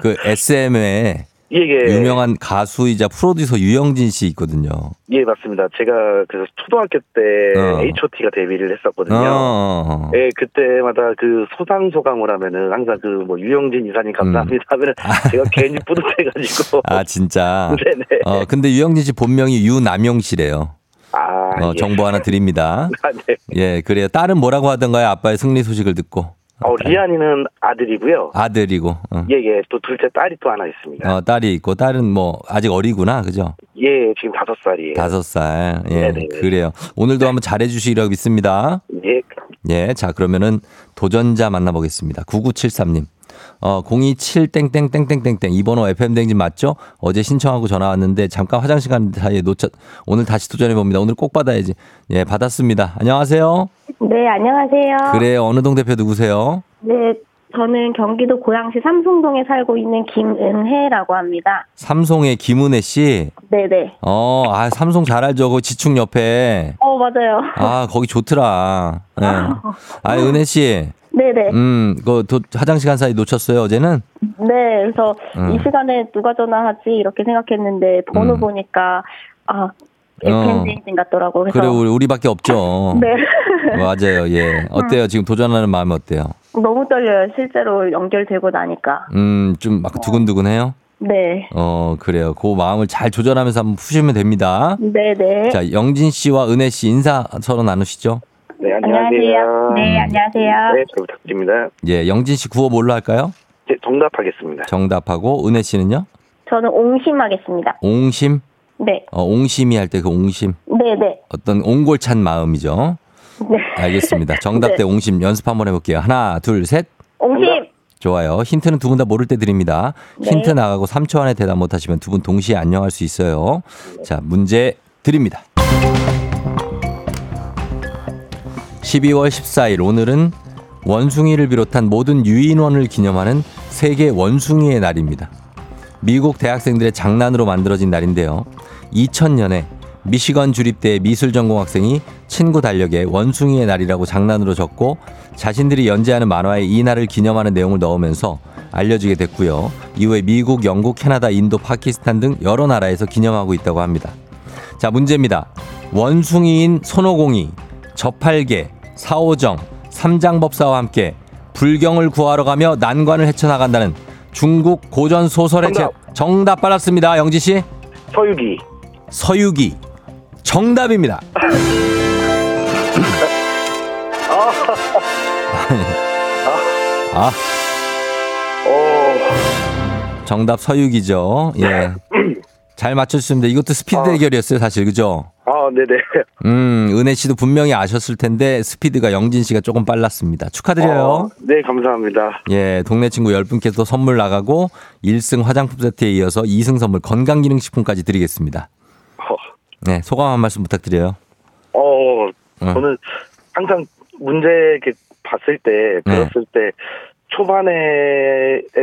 그 에스엠의 예, 예. 유명한 가수이자 프로듀서 유영진 씨 있거든요. 예, 맞습니다. 제가 그래서 초등학교 때 어. 에이치오티가 데뷔를 했었거든요. 어. 예, 그때마다 그 소상소감을 하면은 항상 그 뭐 유영진 이사님 감사합니다 음. 하면은 제가 괜히 뿌듯해가지고. 아, 진짜. 네네. 어, 근데 유영진 씨 본명이 유남영 씨래요. 아, 어, 예. 정보 하나 드립니다. 아, 네. 예, 그래요. 딸은 뭐라고 하던가요? 아빠의 승리 소식을 듣고. 어, 리안이는 아들이고요. 아들이고. 어. 예, 예. 또 둘째 딸이 또 하나 있습니다. 어, 딸이 있고, 딸은 뭐, 아직 어리구나. 그죠? 예, 지금 다섯 살이에요. 다섯 살. 예, 네네. 그래요. 오늘도 네. 한번 잘해주시라고 믿습니다. 예. 예, 자, 그러면은 도전자 만나보겠습니다. 구구칠삼 님. 어, 공이칠 땡땡땡땡땡. 이 번호 에프엠 대행진 맞죠? 어제 신청하고 전화 왔는데 잠깐 화장실 간 사이에 놓쳤, 오늘 다시 도전해봅니다. 오늘 꼭 받아야지. 예, 받았습니다. 안녕하세요. 네, 안녕하세요. 그래요. 어느 동 대표 누구세요? 네, 저는 경기도 고양시 삼송동에 살고 있는 김은혜라고 합니다. 삼송의 김은혜 씨? 네네. 어, 아, 삼송 잘 알죠. 그 지축 옆에. 어, 맞아요. 아, 거기 좋더라. 네. 아, 은혜 씨. 네네. 음, 그 화장실 간 사이 놓쳤어요, 어제는? 네, 그래서 음. 이 시간에 누가 전화하지 이렇게 생각했는데 번호 음. 보니까 아, 에프엠 대행진 같더라고요. 그래, 우리, 우리밖에 없죠. 네. 맞아요, 예. 어때요? 음. 지금 도전하는 마음이 어때요? 너무 떨려요, 실제로 연결되고 나니까. 음, 좀 막 두근두근해요? 네. 어, 그래요. 그 마음을 잘 조절하면서 한번 푸시면 됩니다. 네네. 자, 영진 씨와 은혜 씨 인사 서로 나누시죠? 네, 안녕하세요. 네, 안녕하세요. 네, 잘 부탁드립니다. 예, 영진 씨 구호 뭘로 할까요? 네, 정답하겠습니다. 정답하고 은혜 씨는요? 저는 옹심하겠습니다. 옹심? 네. 어, 옹심이 할 때 그 옹심? 네네. 어떤 옹골찬 마음이죠. 네. 알겠습니다. 정답 네. 대 옹심 연습 한번 해볼게요. 하나, 둘, 셋. 옹심. 좋아요. 힌트는 두 분 다 모를 때 드립니다. 네. 힌트 나가고 삼 초 안에 대답 못하시면 두 분 동시에 안녕할 수 있어요. 네. 자, 문제 드립니다. 십이월 십사일 오늘은 원숭이를 비롯한 모든 유인원을 기념하는 세계 원숭이의 날입니다. 미국 대학생들의 장난으로 만들어진 날인데요. 이천 년에 미시건 주립대의 미술 전공 학생이 친구 달력에 원숭이의 날이라고 장난으로 적고 자신들이 연재하는 만화에 이 날을 기념하는 내용을 넣으면서 알려지게 됐고요. 이후에 미국, 영국, 캐나다, 인도, 파키스탄 등 여러 나라에서 기념하고 있다고 합니다. 자, 문제입니다. 원숭이인 손오공이 저팔계, 사오정, 삼장법사와 함께 불경을 구하러 가며 난관을 헤쳐나간다는 중국 고전 소설의 책 정답. 정답 받았습니다. 영지 씨. 서유기. 서유기. 정답입니다. 아, 정답 서유기죠. 예, 잘 맞췄습니다. 이것도 스피드 대결이었어요, 사실, 그죠? 아, 네네. 음, 은혜 씨도 분명히 아셨을 텐데 스피드가 영진 씨가 조금 빨랐습니다. 축하드려요. 어, 네, 감사합니다. 예, 동네 친구 열 분께서 선물 나가고 일 승 화장품 세트에 이어서 이 승 선물 건강기능식품까지 드리겠습니다. 어. 네, 소감 한 말씀 부탁드려요. 어, 저는 항상 문제 이렇게 봤을 때, 들었을 네. 때 초반에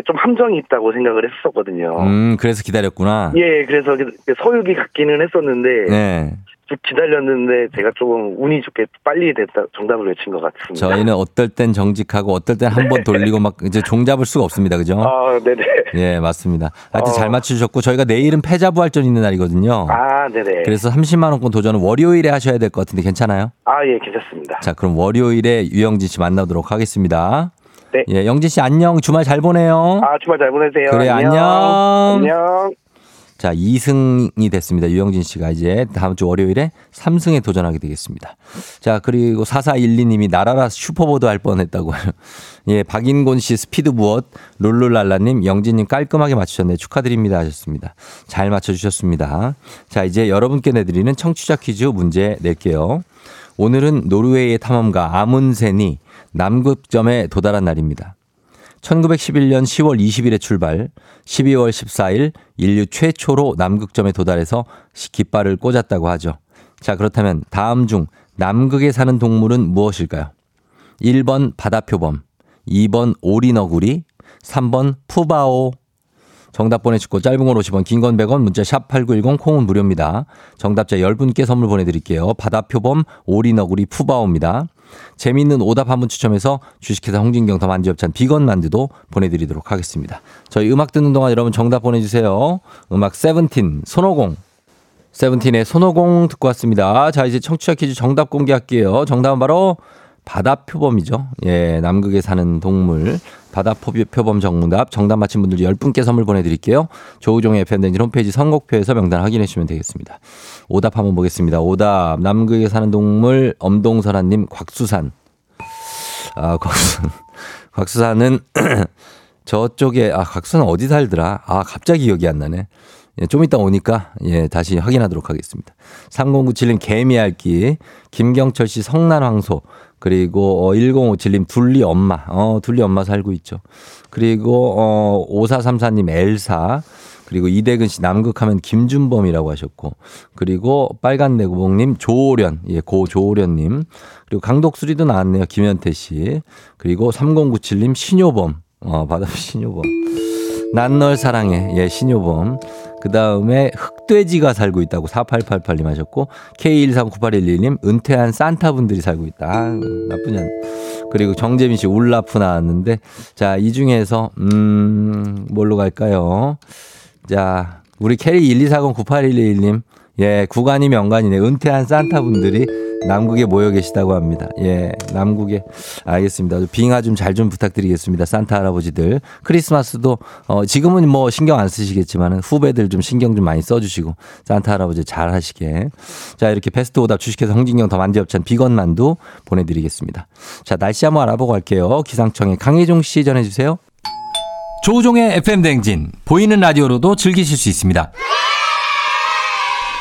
좀 함정이 있다고 생각을 했었거든요. 음, 그래서 기다렸구나. 예, 그래서 서유기 같기는 했었는데 네. 쭉 기다렸는데 제가 조금 운이 좋게 빨리 됐다, 정답을 외친 것 같습니다. 저희는 어떨 땐 정직하고 어떨 땐 한 번 돌리고 막 이제 종잡을 수가 없습니다. 그죠? 아, 네네. 예, 맞습니다. 하여튼 어. 잘 맞추셨고 저희가 내일은 패자부활전 있는 날이거든요. 아, 네네. 그래서 삼십만 원권 도전은 월요일에 하셔야 될 것 같은데 괜찮아요? 아, 예, 괜찮습니다. 자, 그럼 월요일에 유영진 씨 만나도록 하겠습니다. 네. 예, 영진 씨 안녕. 주말 잘 보내요. 아, 주말 잘 보내세요. 그래, 안녕. 안녕. 자, 이 승이 됐습니다. 유영진 씨가 이제 다음 주 월요일에 삼 승에 도전하게 되겠습니다. 자, 그리고 사사일이 님이 나라라 슈퍼보드 할 뻔했다고. 예, 박인곤 씨 스피드 무엇, 룰루랄라님, 영진님 깔끔하게 맞추셨네. 축하드립니다. 하셨습니다. 잘 맞춰주셨습니다. 자, 이제 여러분께 내드리는 청취자 퀴즈 문제 낼게요. 오늘은 노르웨이의 탐험가 아문세니 남극점에 도달한 날입니다. 천구백십일년 시월 이십일에 출발, 십이월 십사일 인류 최초로 남극점에 도달해서 깃발을 꽂았다고 하죠. 자, 그렇다면 다음 중 남극에 사는 동물은 무엇일까요? 일 번 바다표범, 이 번 오리너구리, 삼 번 푸바오. 정답 보내주시고 짧은 건 오십 원, 긴 건 백 원, 문자 샵 팔구일공, 콩은 무료입니다. 정답자 열 분께 선물 보내드릴게요. 바다표범, 오리너구리, 푸바오입니다. 재미있는 오답 한 분 추첨해서 주식회사 홍진경 더 만두엽찬 비건 만두도 보내드리도록 하겠습니다. 저희 음악 듣는 동안 여러분 정답 보내주세요. 음악 세븐틴 손오공. 세븐틴의 손오공 듣고 왔습니다. 자, 이제 청취자 퀴즈 정답 공개할게요. 정답은 바로 바다표범이죠. 예, 남극에 사는 동물. 바다표범 정답. 정답 맞힌 분들 열 분께 선물 보내드릴게요. 조우종의 에프엠 대행진 홈페이지 선곡표에서 명단 확인해 주시면 되겠습니다. 오답 한번 보겠습니다. 오답. 남극에 사는 동물 엄동설아님 곽수산. 아, 곽수산. 곽수산은 저쪽에, 아, 곽수산 어디 살더라? 아, 갑자기 기억이 안 나네. 예, 좀 이따 오니까, 예, 다시 확인하도록 하겠습니다. 삼공구칠님 개미알기, 김경철 씨 성난황소, 그리고 어, 일공오칠님 둘리 엄마, 어, 둘리 엄마 살고 있죠. 그리고 어, 오사삼사님 엘사, 그리고 이대근 씨 남극하면 김준범이라고 하셨고, 그리고 빨간 내구봉님 조오련, 예, 고 조오련님, 그리고 강독수리도 나왔네요. 김현태 씨, 그리고 삼공구칠님 신효범, 어, 바다 신효범. 난 널 사랑해, 예, 신효범. 그 다음에 흑돼지가 살고 있다고 사팔팔팔님 하셨고, 케이 일삼구팔일일님 은퇴한 산타분들이 살고 있다. 아, 나쁘지 않네. 그리고 정재민 씨 울라프 나왔는데, 자, 이 중에서 음 뭘로 갈까요? 자, 우리 캐리 일이사공구팔일일님, 예, 구간이 명간이네. 은퇴한 산타분들이 남국에 모여 계시다고 합니다. 예, 남국에. 알겠습니다. 빙하 좀 잘 좀 부탁드리겠습니다. 산타 할아버지들. 크리스마스도 어, 지금은 뭐 신경 안 쓰시겠지만 후배들 좀 신경 좀 많이 써주시고 산타 할아버지 잘 하시게. 자, 이렇게 베스트 오답 주식회사 홍진경 더 만재업찬 비건만두 보내드리겠습니다. 자, 날씨 한번 알아보고 갈게요. 기상청에 강혜종 씨 전해주세요. 조우종의 에프엠 대행진. 보이는 라디오로도 즐기실 수 있습니다.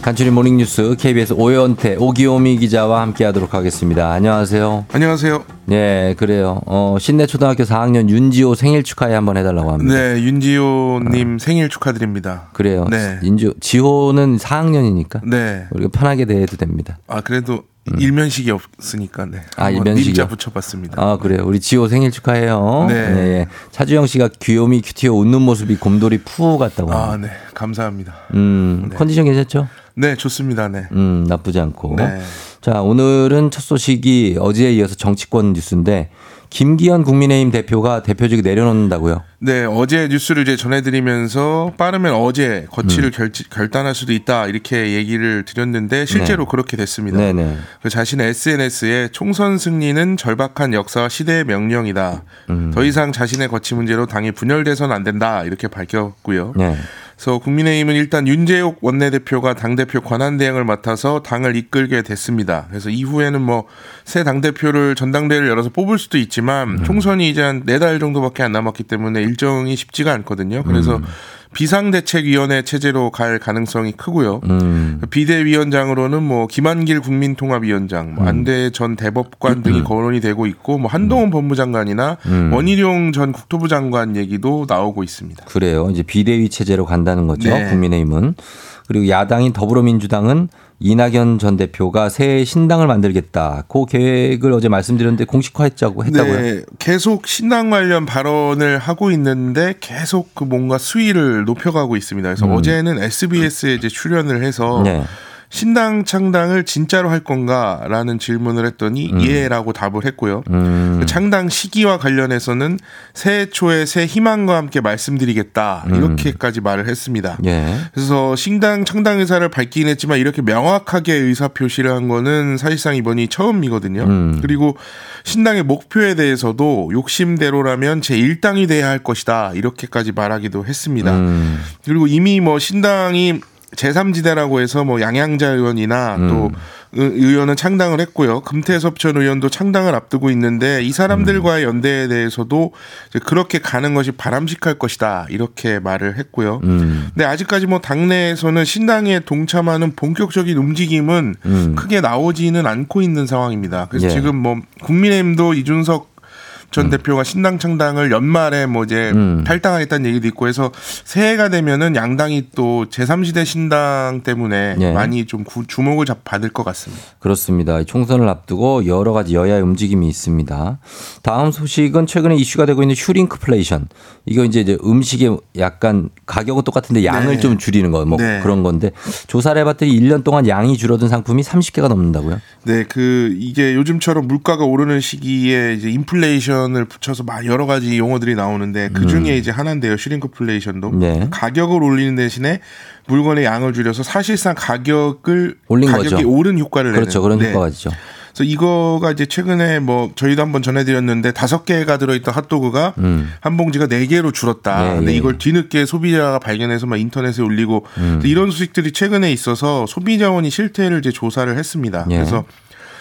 간추린 모닝뉴스 케이비에스 오연태 오기오미 기자와 함께하도록 하겠습니다. 안녕하세요. 안녕하세요. 네, 그래요. 어, 신내 초등학교 사 학년 윤지호 생일 축하해 한번 해달라고 합니다. 네, 윤지호님 어. 생일 축하드립니다. 그래요. 네, 윤지호 지호는 사 학년이니까. 네. 우리가 편하게 대해도 됩니다. 아, 그래도 음. 일면식이 없으니까. 네. 아, 일면식이요? 일자 붙여봤습니다. 아, 그래요. 우리 지호 생일 축하해요. 네. 네. 차주영 씨가 귀요미 큐티오 웃는 모습이 곰돌이 푸우 같다고 합니다. 아, 네. 감사합니다. 음, 네. 컨디션 괜찮죠? 네, 좋습니다. 네. 음, 나쁘지 않고. 네. 자, 오늘은 첫 소식이 어제에 이어서 정치권 뉴스인데 김기현 국민의힘 대표가 대표직 내려놓는다고요? 네, 어제 뉴스를 이제 전해드리면서 빠르면 어제 거취를 음. 결, 결단할 수도 있다 이렇게 얘기를 드렸는데 실제로 네. 그렇게 됐습니다. 네네. 자신의 에스엔에스에 총선 승리는 절박한 역사와 시대의 명령이다. 음. 더 이상 자신의 거취 문제로 당이 분열돼서는 안 된다 이렇게 밝혔고요. 네. 그래서 국민의힘은 일단 윤재옥 원내대표가 당대표 권한대행을 맡아서 당을 이끌게 됐습니다. 그래서 이후에는 뭐 새 당대표를 전당대회를 열어서 뽑을 수도 있지만 음. 총선이 이제 한 네 달 정도밖에 안 남았기 때문에 일정이 쉽지가 않거든요. 그래서 음. 비상대책위원회 체제로 갈 가능성이 크고요. 음. 비대위원장으로는 뭐 김한길 국민통합위원장, 뭐 안대 전 대법관 음. 등이 거론이 되고 있고, 뭐 한동훈 음. 법무장관이나 음. 원희룡 전 국토부 장관 얘기도 나오고 있습니다. 그래요. 이제 비대위 체제로 간다는 거죠. 네. 국민의힘은. 그리고 야당인 더불어민주당은 이낙연 전 대표가 새 신당을 만들겠다. 그 계획을 어제 말씀드렸는데 공식화했다고 했다고요? 네, 계속 신당 관련 발언을 하고 있는데 계속 그 뭔가 수위를 높여가고 있습니다. 그래서 음. 어제는 에스비에스에 이제 출연을 해서 네. 신당 창당을 진짜로 할 건가라는 질문을 했더니 음. 예라고 답을 했고요. 음. 그 창당 시기와 관련해서는 새해 초에 새 희망과 함께 말씀드리겠다 음. 이렇게까지 말을 했습니다. 예. 그래서 신당 창당 의사를 밝히긴 했지만 이렇게 명확하게 의사 표시를 한 거는 사실상 이번이 처음이거든요. 음. 그리고 신당의 목표에 대해서도 욕심대로라면 제일 당이 돼야 할 것이다 이렇게까지 말하기도 했습니다. 음. 그리고 이미 뭐 신당이 제삼지대라고 해서 뭐 양양자 의원이나 음. 또 의원은 창당을 했고요. 금태섭 전 의원도 창당을 앞두고 있는데 이 사람들과의 연대에 대해서도 그렇게 가는 것이 바람직할 것이다 이렇게 말을 했고요. 음. 근데 아직까지 뭐 당내에서는 신당에 동참하는 본격적인 움직임은 음. 크게 나오지는 않고 있는 상황입니다. 그래서 예. 지금 뭐 국민의힘도 이준석 전 대표가 신당 창당을 연말에 뭐 이제 음. 탈당하겠다는 얘기도 있고 해서 새해가 되면은 양당이 또 제삼지대 신당 때문에 예. 많이 좀 구, 주목을 받을 것 같습니다. 그렇습니다. 총선을 앞두고 여러 가지 여야의 움직임이 있습니다. 다음 소식은 최근에 이슈가 되고 있는 슈링크플레이션. 이거 이제, 이제 음식의 약간 가격은 똑같은데 양을 네. 좀 줄이는 거 뭐 네. 그런 건데 조사를 해봤더니 일 년 동안 양이 줄어든 상품이 서른 개가 넘는다고요? 네, 그 이게 요즘처럼 물가가 오르는 시기에 이제 인플레이션 플레이션을 붙여서 막 여러 가지 용어들이 나오는데 그 중에 음. 이제 하나인데요. 슈링크플레이션도 네. 가격을 올리는 대신에 물건의 양을 줄여서 사실상 가격을 올린 가격이 거죠. 오른 효과를 내는. 그렇죠, 그런 네. 효과가 있죠. 그래서 이거가 이제 최근에 뭐 저희도 한번 전해드렸는데 다섯 개가 들어있던 핫도그가 음. 한 봉지가 네 개로 줄었다. 네, 근데 예. 이걸 뒤늦게 소비자가 발견해서 막 인터넷에 올리고 음. 이런 소식들이 최근에 있어서 소비자원이 실태를 이제 조사를 했습니다. 예. 그래서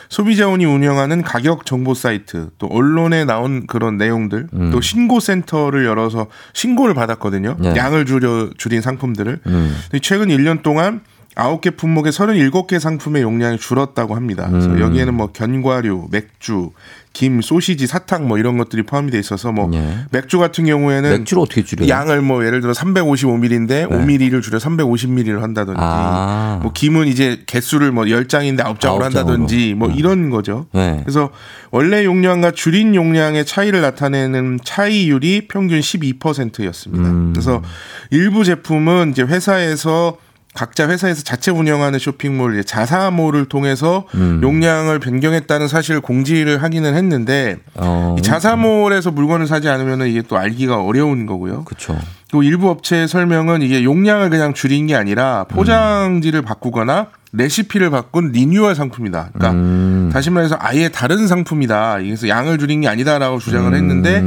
소비자원이 운영하는 가격 정보 사이트, 또 언론에 나온 그런 내용들, 음. 또 신고센터를 열어서 신고를 받았거든요. 예. 양을 줄여 줄인 상품들을 음. 최근 일 년 동안 아홉 개 품목의 서른일곱 개 상품의 용량이 줄었다고 합니다. 그래서 음. 여기에는 뭐 견과류, 맥주, 김, 소시지, 사탕 뭐 이런 것들이 포함이 돼 있어서 뭐 예. 맥주 같은 경우에는 맥주를 어떻게 줄여요? 양을 뭐 예를 들어 삼백오십오 밀리리터인데 네. 오 밀리리터를 줄여 삼백오십 밀리리터로 한다든지 아. 뭐 김은 이제 개수를 뭐 열 장인데 아홉 장으로, 아홉 장으로 한다든지 뭐 네. 이런 거죠. 네. 그래서 원래 용량과 줄인 용량의 차이를 나타내는 차이율이 평균 십이 퍼센트였습니다. 음. 그래서 일부 제품은 이제 회사에서 각자 회사에서 자체 운영하는 쇼핑몰, 자사몰을 통해서 음. 용량을 변경했다는 사실을 공지를 하기는 했는데 어. 이 자사몰에서 물건을 사지 않으면 이게 또 알기가 어려운 거고요. 그렇죠. 또 일부 업체의 설명은 이게 용량을 그냥 줄인 게 아니라 포장지를 음. 바꾸거나 레시피를 바꾼 리뉴얼 상품이다. 그러니까 음. 다시 말해서 아예 다른 상품이다. 그래서 양을 줄인 게 아니다라고 주장을 음. 했는데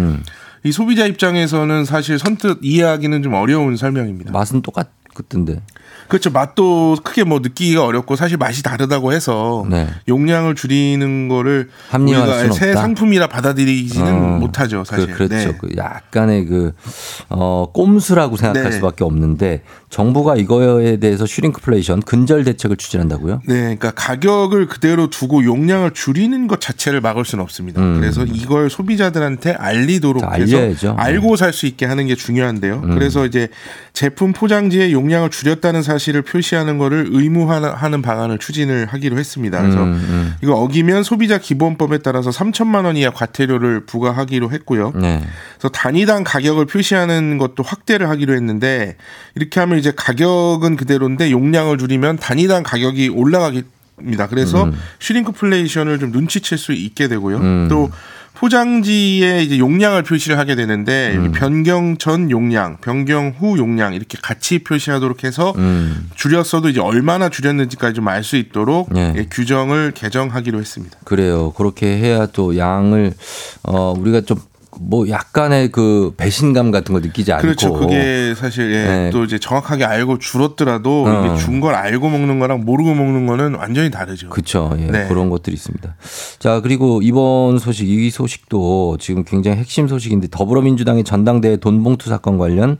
이 소비자 입장에서는 사실 선뜻 이해하기는 좀 어려운 설명입니다. 맛은 똑같 그땐데. 그렇죠. 맛도 크게 뭐 느끼기가 어렵고 사실 맛이 다르다고 해서 네. 용량을 줄이는 거를 우리가 새 없다. 상품이라 받아들이지는 어, 못하죠. 사실. 그, 그렇죠. 네. 그 약간의 그 어, 꼼수라고 생각할 네. 수밖에 없는데 정부가 이거에 대해서 슈링크플레이션 근절 대책을 추진한다고요? 네. 그러니까 가격을 그대로 두고 용량을 줄이는 것 자체를 막을 수는 없습니다. 음. 그래서 이걸 소비자들한테 알리도록 해서 알려야죠. 알고 네. 살 수 있게 하는 게 중요한데요. 음. 그래서 이제 제품 포장지의 용량을 줄였다는 사실 사실을 표시하는 것을 의무화하는 방안을 추진을 하기로 했습니다. 그래서 음, 음. 이거 어기면 소비자 기본법에 따라서 삼천만 원 이하 과태료를 부과하기로 했고요. 네. 그래서 단위당 가격을 표시하는 것도 확대를 하기로 했는데 이렇게 하면 이제 가격은 그대로인데 용량을 줄이면 단위당 가격이 올라가기입니다. 그래서 음. 슈링크플레이션을 좀 눈치챌 수 있게 되고요. 음. 또 포장지에 이제 용량을 표시를 하게 되는데 음. 변경 전 용량, 변경 후 용량 이렇게 같이 표시하도록 해서 음. 줄였어도 이제 얼마나 줄였는지까지 좀 알 수 있도록 네. 예, 규정을 개정하기로 했습니다. 그래요. 그렇게 해야 또 양을 어, 우리가 좀 뭐 약간의 그 배신감 같은 걸 느끼지 않고 그렇죠. 그게 사실 예, 네. 또 이제 정확하게 알고 줄었더라도 어. 이게 준 걸 알고 먹는 거랑 모르고 먹는 거는 완전히 다르죠. 그렇죠. 예, 네. 그런 것들이 있습니다. 자 그리고 이번 소식 이 소식도 지금 굉장히 핵심 소식인데 더불어민주당의 전당대회 돈봉투 사건 관련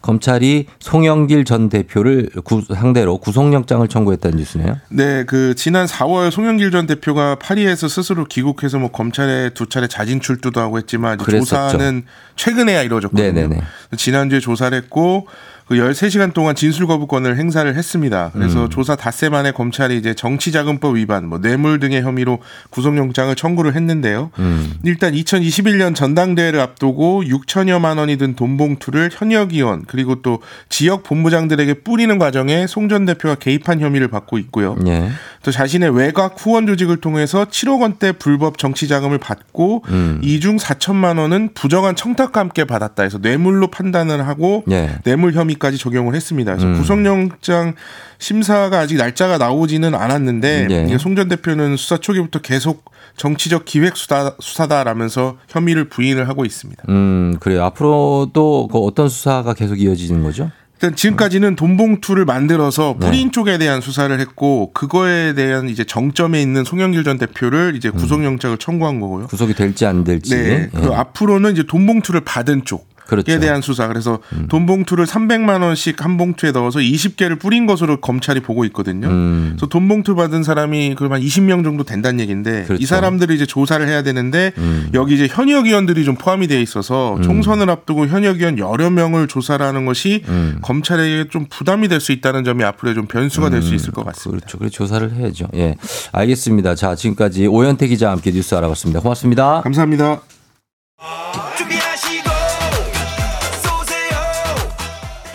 검찰이 송영길 전 대표를 구, 상대로 구속영장을 청구했다는 뉴스네요. 네, 그 지난 사월 송영길 전 대표가 파리에서 스스로 귀국해서 뭐 검찰에 두 차례 자진 출두도 하고 했지만 조사는 최근에야 이루어졌거든요. 네네네. 지난주에 조사를 했고 그 열세 시간 동안 진술 거부권을 행사를 했습니다. 그래서 음. 조사 닷새 만에 검찰이 이제 정치자금법 위반, 뭐 뇌물 등의 혐의로 구속영장을 청구를 했는데요. 음. 일단 이천이십일 년 전당대회를 앞두고 육천여만 원이 든 돈봉투를 현역 의원 그리고 또 지역 본부장들에게 뿌리는 과정에 송 전 대표가 개입한 혐의를 받고 있고요. 예. 또 자신의 외곽 후원 조직을 통해서 칠억 원대 불법 정치자금을 받고 음. 이중 사천만 원은 부정한 청탁과 함께 받았다 해서 뇌물로 판단을 하고 예. 뇌물 혐의 까지 적용을 했습니다. 그래서 음. 구속영장 심사가 아직 날짜가 나오지는 않았는데 예. 송 전 대표는 수사 초기부터 계속 정치적 기획 수사, 수사다라면서 혐의를 부인을 하고 있습니다. 음, 그래요. 앞으로도 그 어떤 수사가 계속 이어지는 거죠? 일단 지금까지는 돈봉투를 만들어서 뿌린 네. 쪽에 대한 수사를 했고 그거에 대한 이제 정점에 있는 송영길 전 대표를 이제 구속영장을 음. 청구한 거고요. 구속이 될지 안 될지. 네. 예. 앞으로는 이제 돈봉투를 받은 쪽. 그렇죠. 대한 수사. 그래서 음. 돈봉투를 삼백만 원씩 한 봉투에 넣어서 스무 개를 뿌린 것으로 검찰이 보고 있거든요. 음. 그래서 돈봉투 받은 사람이 그럼 한 스무 명 정도 된다는 얘기인데 그렇죠. 이 사람들이 이제 조사를 해야 되는데 음. 여기 이제 현역 의원들이 좀 포함이 되어 있어서 음. 총선을 앞두고 현역 의원 여러 명을 조사를 하는 것이 음. 검찰에게 좀 부담이 될 수 있다는 점이 앞으로 좀 변수가 될 수 있을 것 같습니다. 그렇죠. 그래서 조사를 해야죠. 예. 알겠습니다. 자, 지금까지 오현태 기자와 함께 뉴스 알아봤습니다. 고맙습니다. 감사합니다. 준비하시고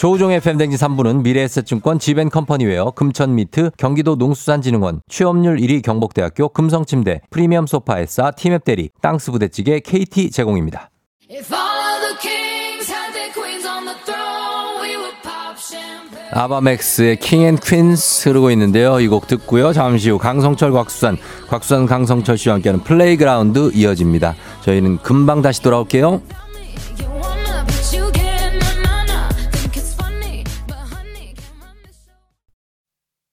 조우종 에프엠 대행진 삼 부는 미래에셋증권 지벤컴퍼니웨어, 금천미트, 경기도 농수산진흥원, 취업률 일 위 경북대학교 금성침대, 프리미엄 소파에싸, 티맵대리, 땅스부대찌개 케이티 제공입니다. 아바맥스의 킹 앤 퀸스 흐르고 있는데요. 이 곡 듣고요. 잠시 후 강성철, 곽수산, 곽수산, 강성철 씨와 함께하는 플레이그라운드 이어집니다. 저희는 금방 다시 돌아올게요.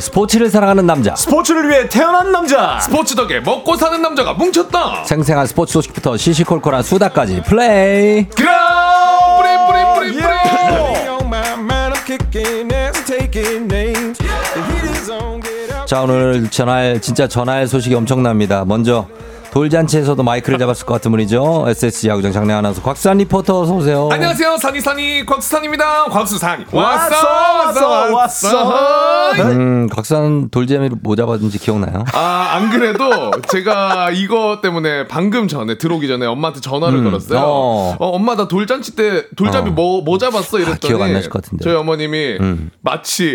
스포츠를 사랑하는 남자, 스포츠를 위해 태어난 남자, 스포츠 덕에 먹고 사는 남자가 뭉쳤다. 생생한 스포츠 소식부터 시시콜콜한 수다까지 플레이 그라운드. 자, 오늘 전할 진짜 전할 소식이 엄청납니다. 먼저 돌잔치에서도 마이크를 잡았을 것 같은 분이죠. 에스에스지 야구장 장례 아나운서 곽수산 리포터 어서 오세요. 안녕하세요. 산이 산이 곽수산입니다. 곽수산 왔어 왔어 왔어, 왔어. 왔어. 음, 곽수산 돌재미로 뭐 잡았는지 기억나요? 아, 안 그래도 제가 이거 때문에 방금 전에 들어오기 전에 엄마한테 전화를 음, 걸었어요. 어. 어, 엄마 나 돌잔치 때 돌잡이 어. 뭐, 뭐 잡았어 이랬더니 아, 기억 안 나실 것 같은데 저희 어머님이 음. 마치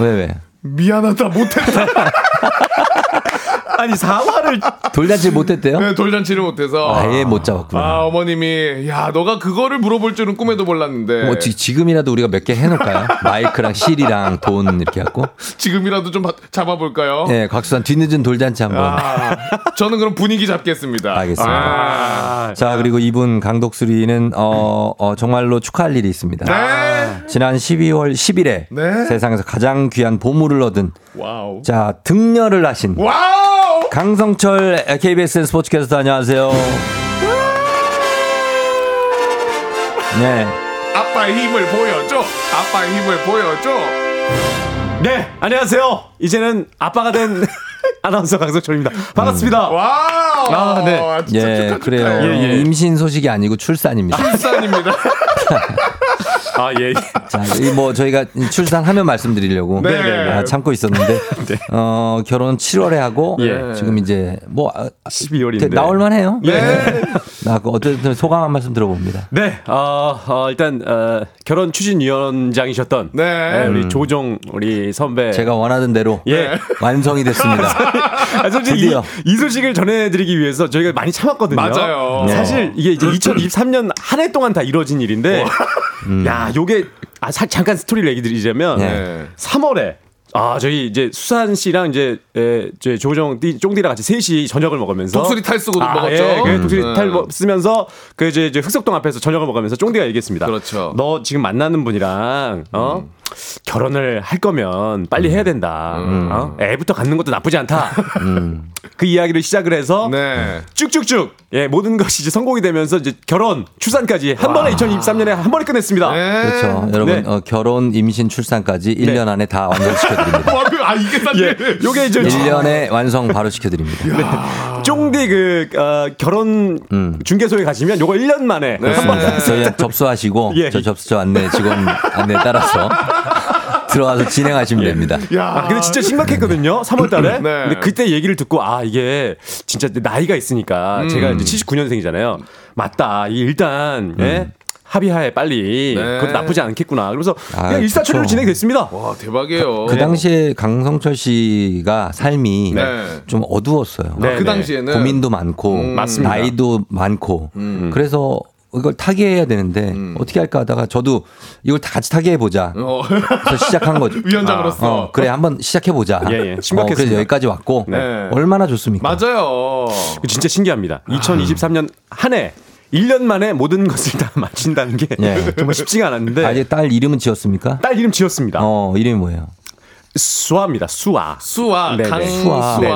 왜 왜 미안하다 못했다. 아니 사활을 돌잔치 못했대요? 네, 돌잔치를 못해서 아예 못 잡았구나. 아, 어머님이 야 너가 그거를 물어볼 줄은 꿈에도 몰랐는데. 뭐 지, 지금이라도 우리가 몇 개 해놓을까요? 마이크랑 실이랑 돈 이렇게 갖고. 지금이라도 좀 잡아볼까요? 네, 곽수산 뒤늦은 돌잔치 한번. 아, 저는 그럼 분위기 잡겠습니다. 알겠습니다. 아, 자 그리고 이분 강독수리는 어, 어, 정말로 축하할 일이 있습니다. 네. 아, 지난 십이월 십일에 네. 세상에서 가장 귀한 보물을 얻은. 와우. 자 등려를 하신. 와우. 강성철 케이비에스 스포츠캐스터 안녕하세요. 네. 아빠의 힘을 보여줘. 아빠의 힘을 보여줘. 네, 안녕하세요. 이제는 아빠가 된 아나운서 강성철입니다. 반갑습니다. 음. 와우. 아, 네. 아, 진짜 예, 축하, 그래요. 축하. 예, 예. 임신 소식이 아니고 출산입니다. 출산입니다. 아, 예. 자, 뭐, 저희가 출산하면 말씀드리려고. 네. 아, 참고 있었는데. 네. 어, 결혼 칠월에 하고. 예. 지금 이제, 뭐. 십이월인데. 나올만 해요. 예. 네. 나, 어쨌든 소감 한 말씀 들어봅니다. 네. 어, 어 일단, 어, 결혼 추진위원장이셨던. 네. 네. 우리 조종, 우리 선배. 제가 원하던 대로. 예. 완성이 됐습니다. 아, 솔직히 드디어. 이, 이 소식을 전해드리기 위해서 저희가 많이 참았거든요. 맞아요. 네. 사실 이게 이제 이천이십삼 년 한 해 동안 다 이루어진 일인데. 음. 야, 요게 아, 사, 잠깐 스토리를 얘기 드리자면 네. 삼월에 아 저희 이제 수산 씨랑 이제 에, 저희 조정 쫑디랑 같이 셋이 저녁을 먹으면서 독수리 탈쓰고 아, 먹었죠. 예, 그 독수리 음. 탈 쓰면서 그 이제, 이제 흑석동 앞에서 저녁을 먹으면서 쫑디가 얘기했습니다. 그렇죠. 너 지금 만나는 분이랑 어? 음. 결혼을 할 거면 빨리 해야 된다. 음. 어? 애부터 갖는 것도 나쁘지 않다. 음. 그 이야기를 시작을 해서 네. 쭉쭉쭉 예, 모든 것이 이제 성공이 되면서 이제 결혼, 출산까지 한 와. 번에 이천이십삼 년에 한 번에 끝냈습니다. 네. 그렇죠. 여러분 네. 어, 결혼, 임신, 출산까지 일 년 네. 안에 다 완성시켜드립니다. 아 이게 사실 예, 요게 이제 일 년에 완성 바로 시켜드립니다. 쫑디 네. 그 어, 결혼 음. 중개소에 가시면 요거 일 년 만에 네. 한 번에 네. 저희한테 접수하시고 예. 저 접수처 안내 직원 안내 따라서. 들어와서 진행하시면 예. 됩니다. 아, 근데 진짜 심각했거든요. 삼월달에. 네. 근데 그때 얘기를 듣고 아 이게 진짜 나이가 있으니까 음. 제가 이제 칠십구년생이잖아요. 맞다. 이 일단 음. 예? 합의하에 빨리 네. 그것도 나쁘지 않겠구나. 그래서 아, 그냥 일사천리로 진행됐습니다. 와 대박이에요. 그, 그 당시에 강성철 씨가 삶이 네. 좀 어두웠어요. 네, 아, 그 당시에는 고민도 많고 음. 나이도 많고 음. 그래서. 이걸 타개해야 되는데 음. 어떻게 할까 하다가 저도 이걸 다 같이 타개해보자 어. 그래서 시작한 거죠. 위원장으로서. 어, 그래 한번 시작해보자. 예, 예. 심각했어요. 어, 그래서 여기까지 왔고 네. 얼마나 좋습니까. 맞아요. 진짜 신기합니다. 이천이십삼 년 한 해 일 년 만에 모든 것을 다 마친다는 게 예. 정말 쉽지가 않았는데. 아, 이제 딸 이름은 지었습니까? 딸 이름 지었습니다. 어, 이름이 뭐예요? 수아입니다. 수아. 수아. 네네. 강수아. 네네.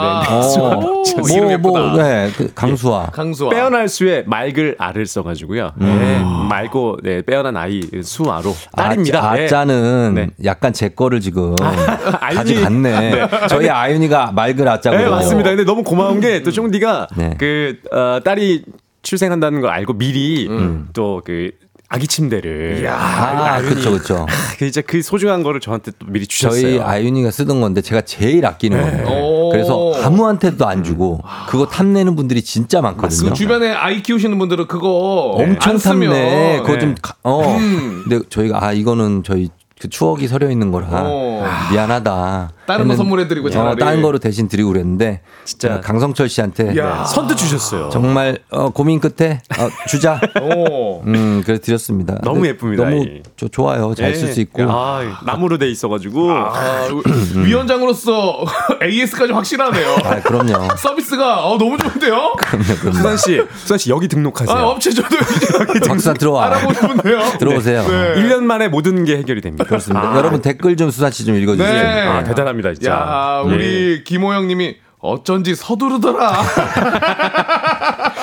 이름 예쁘다. 네, 그 강수아. 강수아. 빼어날 수에 맑을 아를 써가지고요. 음. 네, 맑고 네, 빼어난 아이 수아로 딸입니다. 아, 아자는 네. 약간 제 거를 지금 가져갔네. 네. 저희 아윤이가 맑을 아자고요. 네, 맞습니다. 근데 너무 고마운 게 또 쫑 니가 네. 그 어, 딸이 출생한다는 걸 알고 미리 음. 또 그. 아기 침대를. 이야, 아, 그쵸, 그쵸. 진짜 그 소중한 거를 저한테 또 미리 주셨어요. 저희 아윤이가 쓰던 건데 제가 제일 아끼는 네. 거예요. 그래서 아무한테도 안 주고 그거 탐내는 분들이 진짜 많거든요. 그 주변에 아이 키우시는 분들은 그거 네. 엄청 탐내. 네. 그거 좀, 어. 음. 근데 저희가, 아, 이거는 저희 그 추억이 서려 있는 거라 오. 미안하다. 다른 거 선물해드리고 차라리. 다른 거로 대신 드리고 그랬는데 진짜 강성철 씨한테 네. 선뜻 주셨어요. 정말 어, 고민 끝에 어, 주자. 오. 음, 그래서 드렸습니다. 너무 예쁩니다. 너무 저, 좋아요. 잘 쓸 수 예. 있고. 아, 나무로 돼 있어가지고 아, 위원장으로서 에이에스까지 확실하네요. 아, 그럼요. 서비스가 어, 너무 좋은데요. 그럼요. 수산 씨, 수산 씨 여기 등록하세요. 아, 업체 저도 박사 들어와. 알아보는데요. 들어오세요. 네. 네. 일 년 만에 모든 게 해결이 됩니다. 그렇습니다. 아. 여러분 댓글 좀 수산 씨 좀 읽어주세요. 네. 아, 대단합니다 진짜. 야, 우리 예. 김호영님이 어쩐지 서두르더라.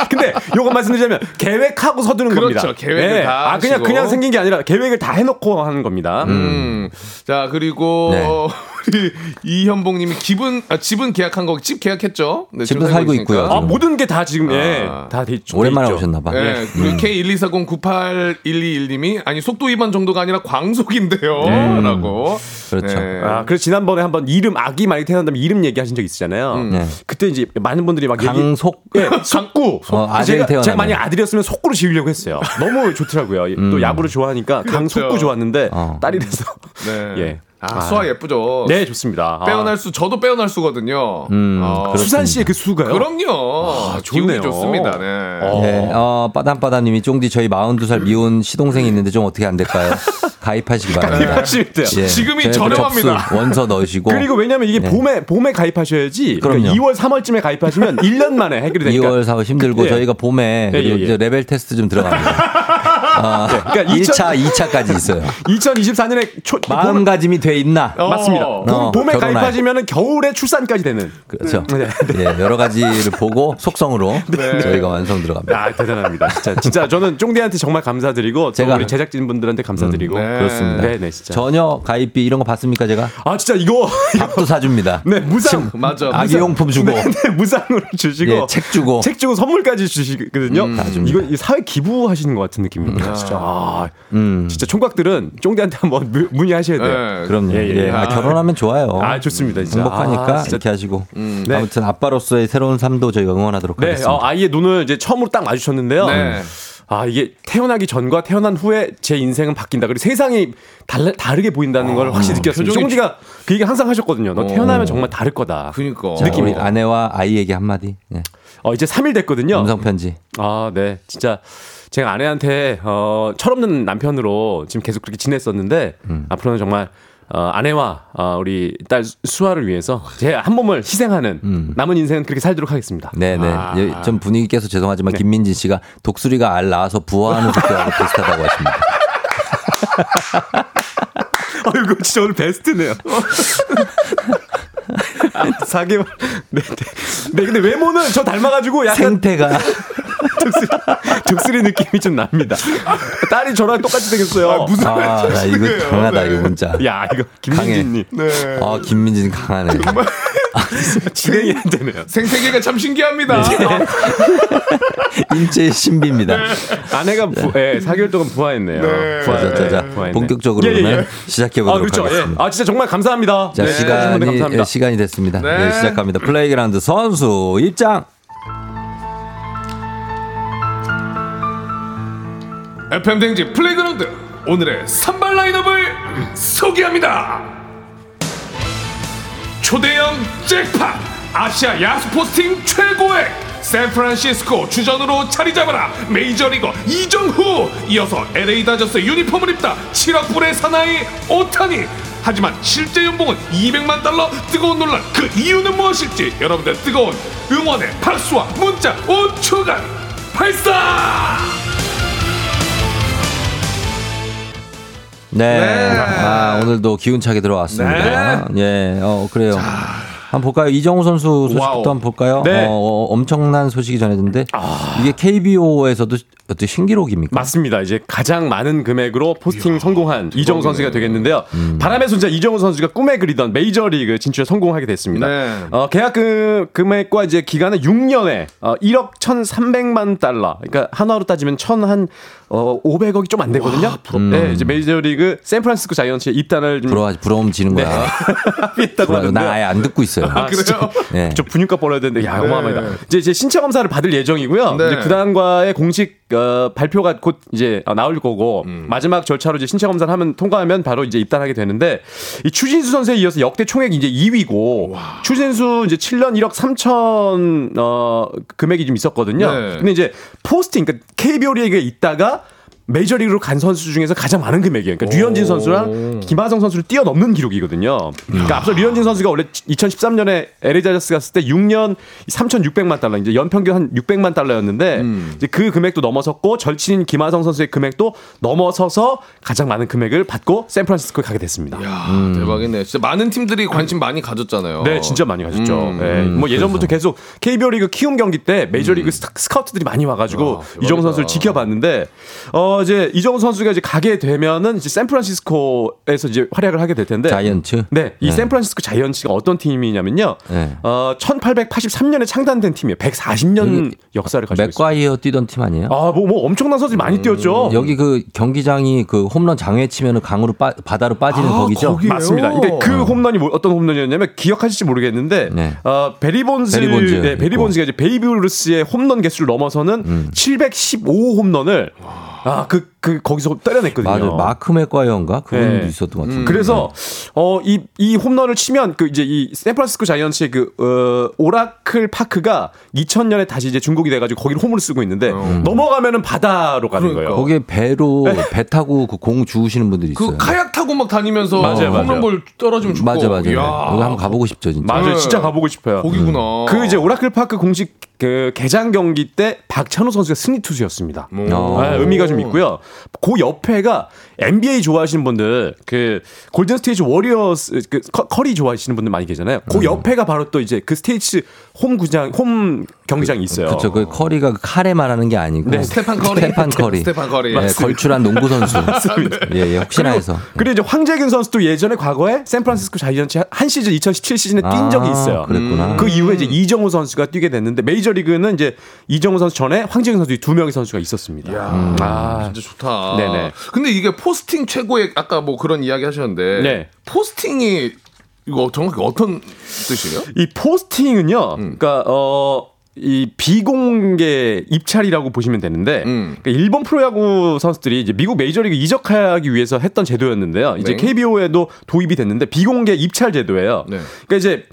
근데 요거 말씀드리자면 계획하고 서두르는 그렇죠, 겁니다. 그렇죠. 계획을 네. 다. 아 그냥 하시고. 그냥 생긴 게 아니라 계획을 다 해놓고 하는 겁니다. 음. 음. 자 그리고 네. 어, 우리 이현봉님이 기분 아, 집은 계약한 거 집 계약했죠? 네, 집도 살고 있으니까. 있고요. 아, 모든 게 다 지금 아. 예, 다 돼 있죠. 오랜만에 오셨나봐. 네. 음. 그리고 케이 일이사공구팔일이일님이 아니 속도 위반 정도가 아니라 광속인데요라고. 음. 그렇죠. 네. 아 그래서 지난번에 한번 이름 아기 많이 태어난다면 이름 얘기하신 적 있었잖아요. 음. 네. 그때 이제 많은 분들이 막 강속 얘기, 예, 속구. 어, 제가, 제가 만약 아들이었으면 속구로 지으려고 했어요. 너무 좋더라고요. 음. 또 야구를 좋아하니까 강속구 그렇죠. 좋았는데 어. 딸이라서. 네. 예. 아, 수아 예쁘죠. 네, 좋습니다. 빼어날 수, 저도 빼어날 수거든요. 음, 아, 수산 씨의 그 수가요? 그럼요. 아, 좋네요. 기운이 좋습니다. 네. 어. 네. 어, 빠담빠담님이 쫑디 저희 마흔두 살 미혼 시동생이 있는데 좀 어떻게 안 될까요? 가입하시기 바랍니다. 가입하시면 돼요. 네. 지금이 저렴합니다. 접수, 원서 넣으시고. 그리고 왜냐면 이게 네. 봄에, 봄에 가입하셔야지. 그러니까 이월, 삼월쯤에 가입하시면 일 년 만에 해결이 되니까. 이월, 사월 힘들고 네. 저희가 봄에 네, 예, 예. 이제 레벨 테스트 좀 들어갑니다. 아, 네. 그러니까 일 차, 이천, 이 차까지 있어요. 이천이십사 년에 초, 마음가짐이 돼 있나? 어, 맞습니다. 어, 봄에 가입하시면 겨울에 출산까지 되는. 그렇죠. 네. 네. 여러 가지를 보고 속성으로 네. 저희가 완성 들어갑니다. 아, 대단합니다. 진짜, 진짜 저는 쫑대한테 정말 감사드리고 제가 우리 제작진분들한테 감사드리고 음, 네. 그렇습니다. 네, 네, 진짜. 전혀 가입비 이런 거 받습니까 제가? 아, 진짜 이거 밥도 사줍니다. 네, 무상. 맞아. 아기용품 주고, 네, 네, 무상으로 주시고, 네, 책 주고, 책 주고 선물까지 주시거든요. 음, 다 줍니다. 이거 사회 기부하시는 것 같은 느낌입니다. 아, 진짜, 아, 음. 진짜 총각들은 쫑대한테 한번 문의하셔야 돼요. 네, 그럼요. 예, 예. 아, 결혼하면 좋아요. 아, 좋습니다. 진짜. 행복하니까 아, 이렇게 하시고. 음. 네. 아무튼 아빠로서의 새로운 삶도 저희가 응원하도록 네. 하겠습니다. 어, 아이의 눈을 이제 처음으로 딱 마주쳤는데요. 네. 아, 이게 태어나기 전과 태어난 후에 제 인생은 바뀐다. 그리고 세상이 달라, 다르게 보인다는 어, 걸 확실히 느꼈어요. 쫑디가 그 얘기 항상 하셨거든요. 너 태어나면 어. 정말 다를 거다. 그러니까. 느낌이. 아내와 아이에게 한마디. 네. 어, 이제 삼 일 됐거든요. 음성편지. 아, 네. 진짜. 제가 아내한테 어, 철없는 남편으로 지금 계속 그렇게 지냈었는데 음. 앞으로는 정말 어, 아내와 어, 우리 딸 수아를 위해서 제 한 몸을 희생하는 음. 남은 인생은 그렇게 살도록 하겠습니다. 네네. 아. 예, 전 분위기 깨서 죄송하지만 네. 김민진 씨가 독수리가 알 낳아서 부화하는 것과 비슷하다고 하십니다. 아이고 진짜 오늘 베스트네요. 사 개월. 네, 네. 근데 외모는 저 닮아가지고 약간 생태가 독수리, 독수리 느낌이 좀 납니다. 딸이 저랑 똑같이 생겼어요. 아, 무슨 아, 나 이거 거예요. 강하다 네. 이거 문자. 야 이거 김민진님. 네. 아 김민진 강하네. 정말 진행이 안 되네요. 생태계가 참 신기합니다. 네. 인체의 신비입니다. 네. 아내가 부, 네. 네, 사 개월 동안 부화했네요. 네. 부화했네. 자, 자, 자, 부화했네. 본격적으로 예, 예. 시작해보도록 아, 그렇죠. 하겠습니다. 예. 아 진짜 정말 감사합니다. 자, 네. 시간이, 네. 감사합니다. 시간이 됐습니다. 네. 네, 시작합니다. 플레이그라운드 선수 입장. 에프엠 대행진 플레이그라운드 오늘의 선발 라인업을 소개합니다. 초대형 잭팟 아시아 야수 포스팅 최고액 샌프란시스코 주전으로 자리잡아라 메이저리거 이정우 이어서 엘에이 다저스 유니폼을 입다 칠억 불의 사나이 오타니 하지만 실제 연봉은 이백만 달러 뜨거운 논란 그 이유는 무엇일지 여러분들 뜨거운 응원의 박수와 문자 오 초간 발사! 네. 네. 아, 오늘도 기운차게 들어왔습니다. 네. 예, 어, 그래요. 자. 한번 볼까요? 이정우 선수 소식부터 와우. 한번 볼까요? 네. 어, 어, 엄청난 소식이 전해졌는데 아. 이게 케이비오에서도 어떤 신기록입니까? 맞습니다. 이제 가장 많은 금액으로 포스팅 이야, 성공한 이정우 선수가 되겠는데요. 음. 바람의 손자 이정우 선수가 꿈에 그리던 메이저리그 진출에 성공하게 됐습니다. 네. 어, 계약 금, 금액과 이제 기간은 육 년에 어, 일억 천삼백만 달러. 그러니까 한화로 따지면 천한 어, 오백억이 좀 안 되거든요. 와, 부럽다. 네, 이제 메이저리그 샌프란시스코 자이언츠에 입단을 좀... 부러워, 부러움지는 거야. 네. 나 아예 안 듣고 있어요. 아, 그래요? 네. 저 분유값 벌어야 되는데 야, 어마어마합니다. 네. 이제, 이제 신체 검사를 받을 예정이고요. 네. 이제 구단과의 공식 어, 발표가 곧 이제 나올 거고 음. 마지막 절차로 이제 신체 검사를 하면 통과하면 바로 이제 입단하게 되는데 이 추진수 선수에 이어서 역대 총액이 이제 이 위고 와. 추진수 이제 칠 년 일억 삼천 어, 금액이 좀 있었거든요. 네. 근데 이제 포스팅 그러니까 케이비오 리그에 있다가 메이저리그로 간 선수 중에서 가장 많은 금액이에요. 그러니까 류현진 선수랑 김하성 선수를 뛰어넘는 기록이거든요. 그러니까 앞서 류현진 선수가 원래 이천십삼 년에 엘에이 자이언츠 갔을 때 육 년 삼천육백만 달러, 이제 연평균 한 육백만 달러였는데 음. 이제 그 금액도 넘어섰고 절친인 김하성 선수의 금액도 넘어서서 가장 많은 금액을 받고 샌프란시스코에 가게 됐습니다. 이야, 음. 대박이네. 진짜 많은 팀들이 관심 많이 가졌잖아요. 네, 진짜 많이 가졌죠. 음. 네, 뭐 예전부터 계속 케이비오 리그 키움 경기 때 메이저리그 음. 스카우트들이 많이 와가지고 이정우 선수를 지켜봤는데 어. 어, 이제 이정우 선수가 이제 가게 되면은 이제 샌프란시스코에서 이제 활약을 하게 될 텐데. 자이언츠? 네. 이 네. 샌프란시스코 자이언츠가 어떤 팀이냐면요. 네. 어, 천팔백팔십삼 년에 창단된 팀이에요. 백사십 년 역사를 가지고 있어요. 맥과이어 뛰던 팀 아니에요? 아, 뭐, 뭐 엄청난 선수들이 많이 음, 뛰었죠. 여기 그 경기장이 그 홈런 장외 치면은 강으로 빠, 바다로 빠지는 아, 거기죠. 거기에요? 맞습니다. 근데 그 어. 홈런이 뭐, 어떤 홈런이었냐면 기억하실지 모르겠는데 네. 어, 베리본즈, 베리본즈 네, 베리본즈가 이제 베이브 루스의 홈런 개수를 넘어서는 음. 칠백십오 홈런을 아, 그, 그, 거기서 때려냈거든요. 맞아요. 마크 맥과이어인가? 그분도 네. 있었던 것 같아요. 음. 그래서, 어, 이, 이 홈런을 치면, 그, 이제 이 샌프란시스코 자이언츠의 그, 어, 오라클 파크가 이천 년에 다시 이제 중국이 돼가지고 거기를 홈으로 쓰고 있는데, 음. 넘어가면은 바다로 가는 그러니까. 거예요. 거기에 배로, 네. 배 타고 그 공 주우시는 분들이 있어요. 그 카약 타고 막 다니면서 맞아요, 맞아요. 홈런볼 떨어지면 죽고. 맞아, 맞아. 여기 한번 가보고 싶죠, 진짜. 맞아요. 네. 진짜 가보고 싶어요. 거기구나. 음. 그 이제 오라클 파크 공식 그 개장 경기 때 박찬호 선수가 승리 투수였습니다. 네, 의미가 좀 있고요. 그 옆에가 엔비에이 좋아하시는 분들, 그 골든 스테이지 워리어스 그 커리 좋아하시는 분들 많이 계잖아요. 그 옆에가 바로 또 이제 그 스테이지 홈 구장, 홈 경기장이 그, 있어요. 그렇죠. 그 커리가 카레 말하는 게 아니고 네, 스테판 커리, 스테판 커리, 스테판 커리, 네, 걸출한 농구 선수. 예, 예, 혹시나 그리고, 해서. 그리고 이제 황재균 선수도 예전에 과거에 샌프란시스코 자이언츠 한 시즌 이천십칠 시즌에 뛴 아, 적이 있어요. 그랬구나. 그 이후에 이제 이정우 선수가 뛰게 됐는데 메이저리그는 이제 이정우 선수 전에 황재균 선수 두 명의 선수가 있었습니다. 음. 아, 진짜 좋다. 네네. 근데 이게 포스팅 최고의 아까 뭐 그런 이야기 하셨는데 네. 포스팅이 이거 정확히 어떤 뜻이에요? 이 포스팅은요, 음. 그러니까 어. 이 비공개 입찰이라고 보시면 되는데 음. 그러니까 일본 프로야구 선수들이 이제 미국 메이저리그 이적하기 위해서 했던 제도였는데요. 이제 네. 케이비오에도 도입이 됐는데 비공개 입찰 제도예요. 네. 그러니까 이제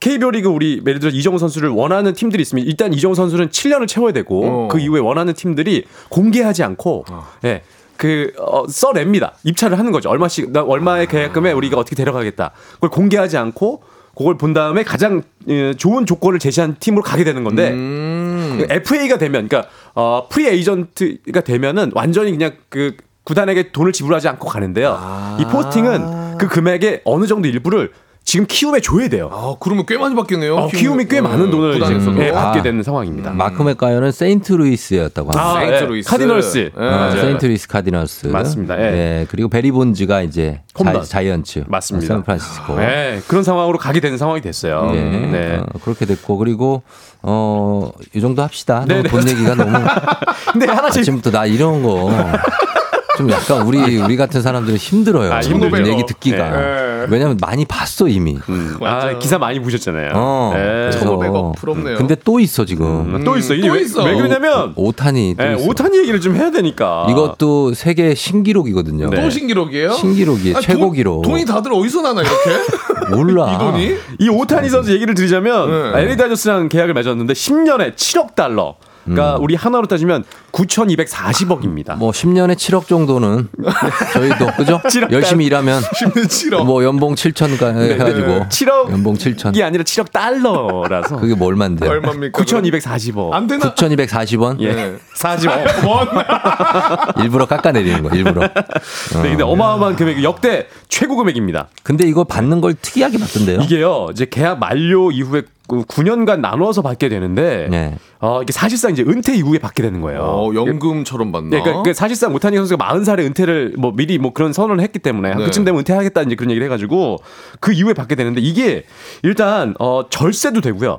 케이비오 리그 우리 예를 들어 이정우 선수를 원하는 팀들이 있으면 일단 이정우 선수는 칠 년을 채워야 되고 어. 그 이후에 원하는 팀들이 공개하지 않고 어. 예. 그, 어, 써냅니다. 입찰을 하는 거죠. 얼마씩, 나 얼마의 계약금에 우리가 어떻게 데려가겠다. 그걸 공개하지 않고 그걸 본 다음에 가장 좋은 조건을 제시한 팀으로 가게 되는 건데 음. 에프에이가 되면 그러니까 어, 프리 에이전트가 되면은 완전히 그냥 그 구단에게 돈을 지불하지 않고 가는데요. 아. 이 포스팅은 그 금액의 어느 정도 일부를 지금 키움에 줘야 돼요. 아, 그러면 꽤 많이 받겠네요. 아, 키움이 꽤 음, 많은 돈을 음, 예, 받게 되는 아, 상황입니다. 음. 마크 맥과이어는 세인트루이스였다고 합니다. 아, 세인트루이스. 예, 카디널스. 예, 아, 세인트루이스 카디널스. 맞습니다. 예. 예, 그리고 베리본즈가 이제 자, 자이언츠. 맞습니다. 샌프란시스코. 예, 그런 상황으로 가게 되는 상황이 됐어요. 예, 네. 어, 그렇게 됐고 그리고 어, 이 정도 합시다. 너무 돈 얘기가 너무. 근데 하나씩 지금부터 나 이런 거. 좀 약간 우리 우리 같은 사람들은 힘들어요. 아, 힘들죠. 얘기 듣기가. 네, 네. 왜냐면 많이 봤어 이미. 음. 아, 기사 많이 보셨잖아요. 어, 네. 천오백억 부럽네요. 근데 또 있어 지금. 음, 또 있어. 음, 또 왜, 있어. 왜 그러냐면 오타니. 네, 오타니 얘기를 좀 해야 되니까. 이것도 세계 신기록이거든요. 네. 또 신기록이에요? 신기록이에요. 아니, 최고 돈, 기록. 돈이 다들 어디서 나나 이렇게? 몰라. 이 돈이? 이 오타니 선수 얘기를 드리자면 엘에이 다저스랑 계약을 맺었는데 십 년에 칠억 달러. 그러니까 음. 우리 하나로 따지면 구천이백사십억입니다. 뭐 십 년에 칠억 정도는 저희도 그죠? 열심히 일하면 십 년에 칠억. 뭐 연봉 칠천까지 네, 해가지고 네. 칠억 연봉 칠천. 이게 아니라 칠억 달러라서 그게 뭐 얼마인데요? 얼마입니까? 구천이백사십억. 안 되나? 구천이백사십원? 예. 네. 사십억. 일부러 깎아내리는 거. 일부러. 어. 네, 근데 어마어마한 금액이 역대 최고 금액입니다. 근데 이거 받는 걸 특이하게 받던데요? 이게요. 이제 계약 만료 이후에 구 년간 나눠서 받게 되는데 네. 어, 이게 사실상 이제 은퇴 이후에 받게 되는 거예요. 어, 연금처럼 받나? 네, 그러니까 사실상 오타니 선수가 마흔 살에 은퇴를 뭐 미리 뭐 그런 선언을 했기 때문에 네. 그쯤 되면 은퇴하겠다 이제 그런 얘기를 해가지고 그 이후에 받게 되는데 이게 일단 어, 절세도 되고요.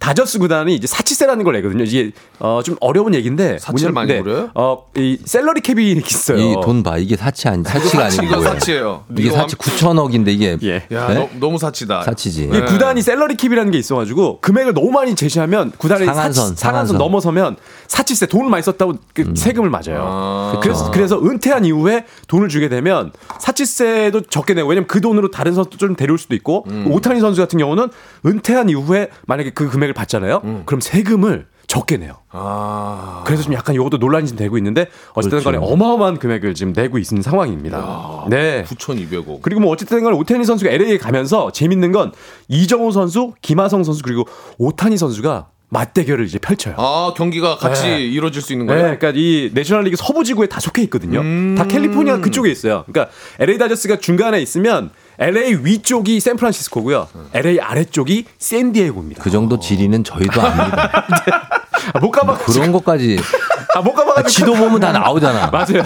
다저스 구단이 이제 사치세라는 걸 내거든요. 이게 어, 좀 어려운 얘기인데 사치를 많이 네, 부려요? 어, 이 셀러리 캡이 있어요. 이 돈 봐. 이게 사치 아니 사치가 아니고 이거 사치예요. 이게 사치 구천억인데 이게 예. 야, 네? 너, 너무 사치다. 사치지. 네. 구단이 셀러리 캡이라는 게 있어가지고 금액을 너무 많이 제시하면 구단이 상한선, 사치, 상한선. 상한선 넘어서면 사치세 돈을 많이 썼다고 그 음. 세금을 맞아요. 아~ 그래서 그래서 은퇴한 이후에 돈을 주게 되면 사치세도 적게 내고 왜냐면 그 돈으로 다른 선수 좀 데려올 수도 있고 음. 오타니 선수 같은 경우는 은퇴한 이후에 만약에 그 금액을 받잖아요. 음. 그럼 세금을 적게 내요. 아. 그래서 좀 약간 이것도 논란이 지금 되고 있는데 어쨌든 간에 어마어마한 금액을 지금 내고 있는 상황입니다. 야, 네. 구천이백억. 그리고 뭐 어쨌든 간에 오타니 선수가 엘에이에 가면서 재밌는 건 이정우 선수, 김하성 선수 그리고 오타니 선수가 맞대결을 이제 펼쳐요. 아, 경기가 같이 네. 이루어질 수 있는 거예요? 네, 그러니까 이 내셔널리그 서부 지구에 다 속해 있거든요. 음. 다 캘리포니아 그쪽에 있어요. 그러니까 엘에이 다저스가 중간에 있으면 엘에이 위쪽이 샌프란시스코고요. 엘에이 아래쪽이 샌디에고입니다. 그 정도 지리는 저희도 압니다. 아, 못 가봐. 뭐 그런 것까지. 아, 못 가봐. 아, 지도 보면 다 나오잖아. 맞아요.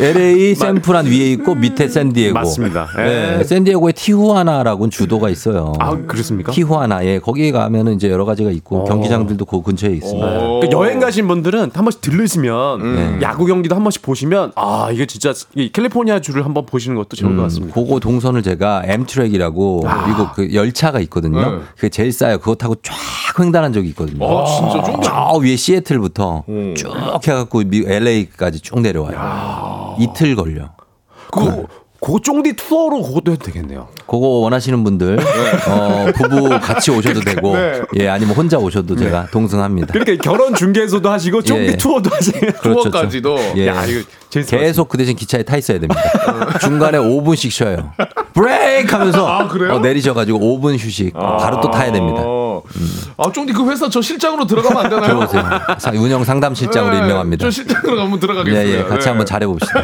엘에이 샌프란 위에 있고 밑에 샌디에고. 맞습니다. 네. 네. 샌디에고에 티후아나라고는 주도가 있어요. 아, 그렇습니까? 티후아나. 예. 거기 가면은 이제 여러 가지가 있고 오. 경기장들도 그 근처에 있습니다. 그러니까 여행 가신 분들은 한 번씩 들르시면 음. 야구 경기도 한 번씩 보시면 아, 이게 진짜 이 캘리포니아 주를 한번 보시는 것도 좋을 것 같습니다. 음, 그거 동선을 제가 가 M트랙이라고 아. 미국 그 열차가 있거든요. 네. 그게 제일 싸요. 그거 타고 쫙 횡단한 적이 있거든요. 아, 진짜 좀 저 위에 시애틀부터 음. 쭉 해갖고 엘에이까지 쭉 내려와요. 야. 이틀 걸려. 그거 네. 그거 쫑디 투어로 그것도 해도 되겠네요. 그거 원하시는 분들 네. 어, 부부 같이 오셔도 되고 네. 예 아니면 혼자 오셔도 네. 제가 동승합니다. 이렇게 결혼 중개소도 하시고 쫑디 예. 투어도 하시고 그렇죠, 투어까지도 예. 야, 이거 계속 그 대신 기차에 타 있어야 됩니다. 중간에 오 분씩 쉬어요. 브레이크 하면서 아, 어, 내리셔가지고 오 분 휴식 아~ 바로 또 타야 됩니다. 음. 아, 쫑디 그 회사 저 실장으로 들어가면 안 되나요? 들어오세요. 운영 상담 실장으로 네, 임명합니다. 저 실장으로 한번 들어가겠습니다. 예, 예, 같이 네. 한번 잘해봅시다.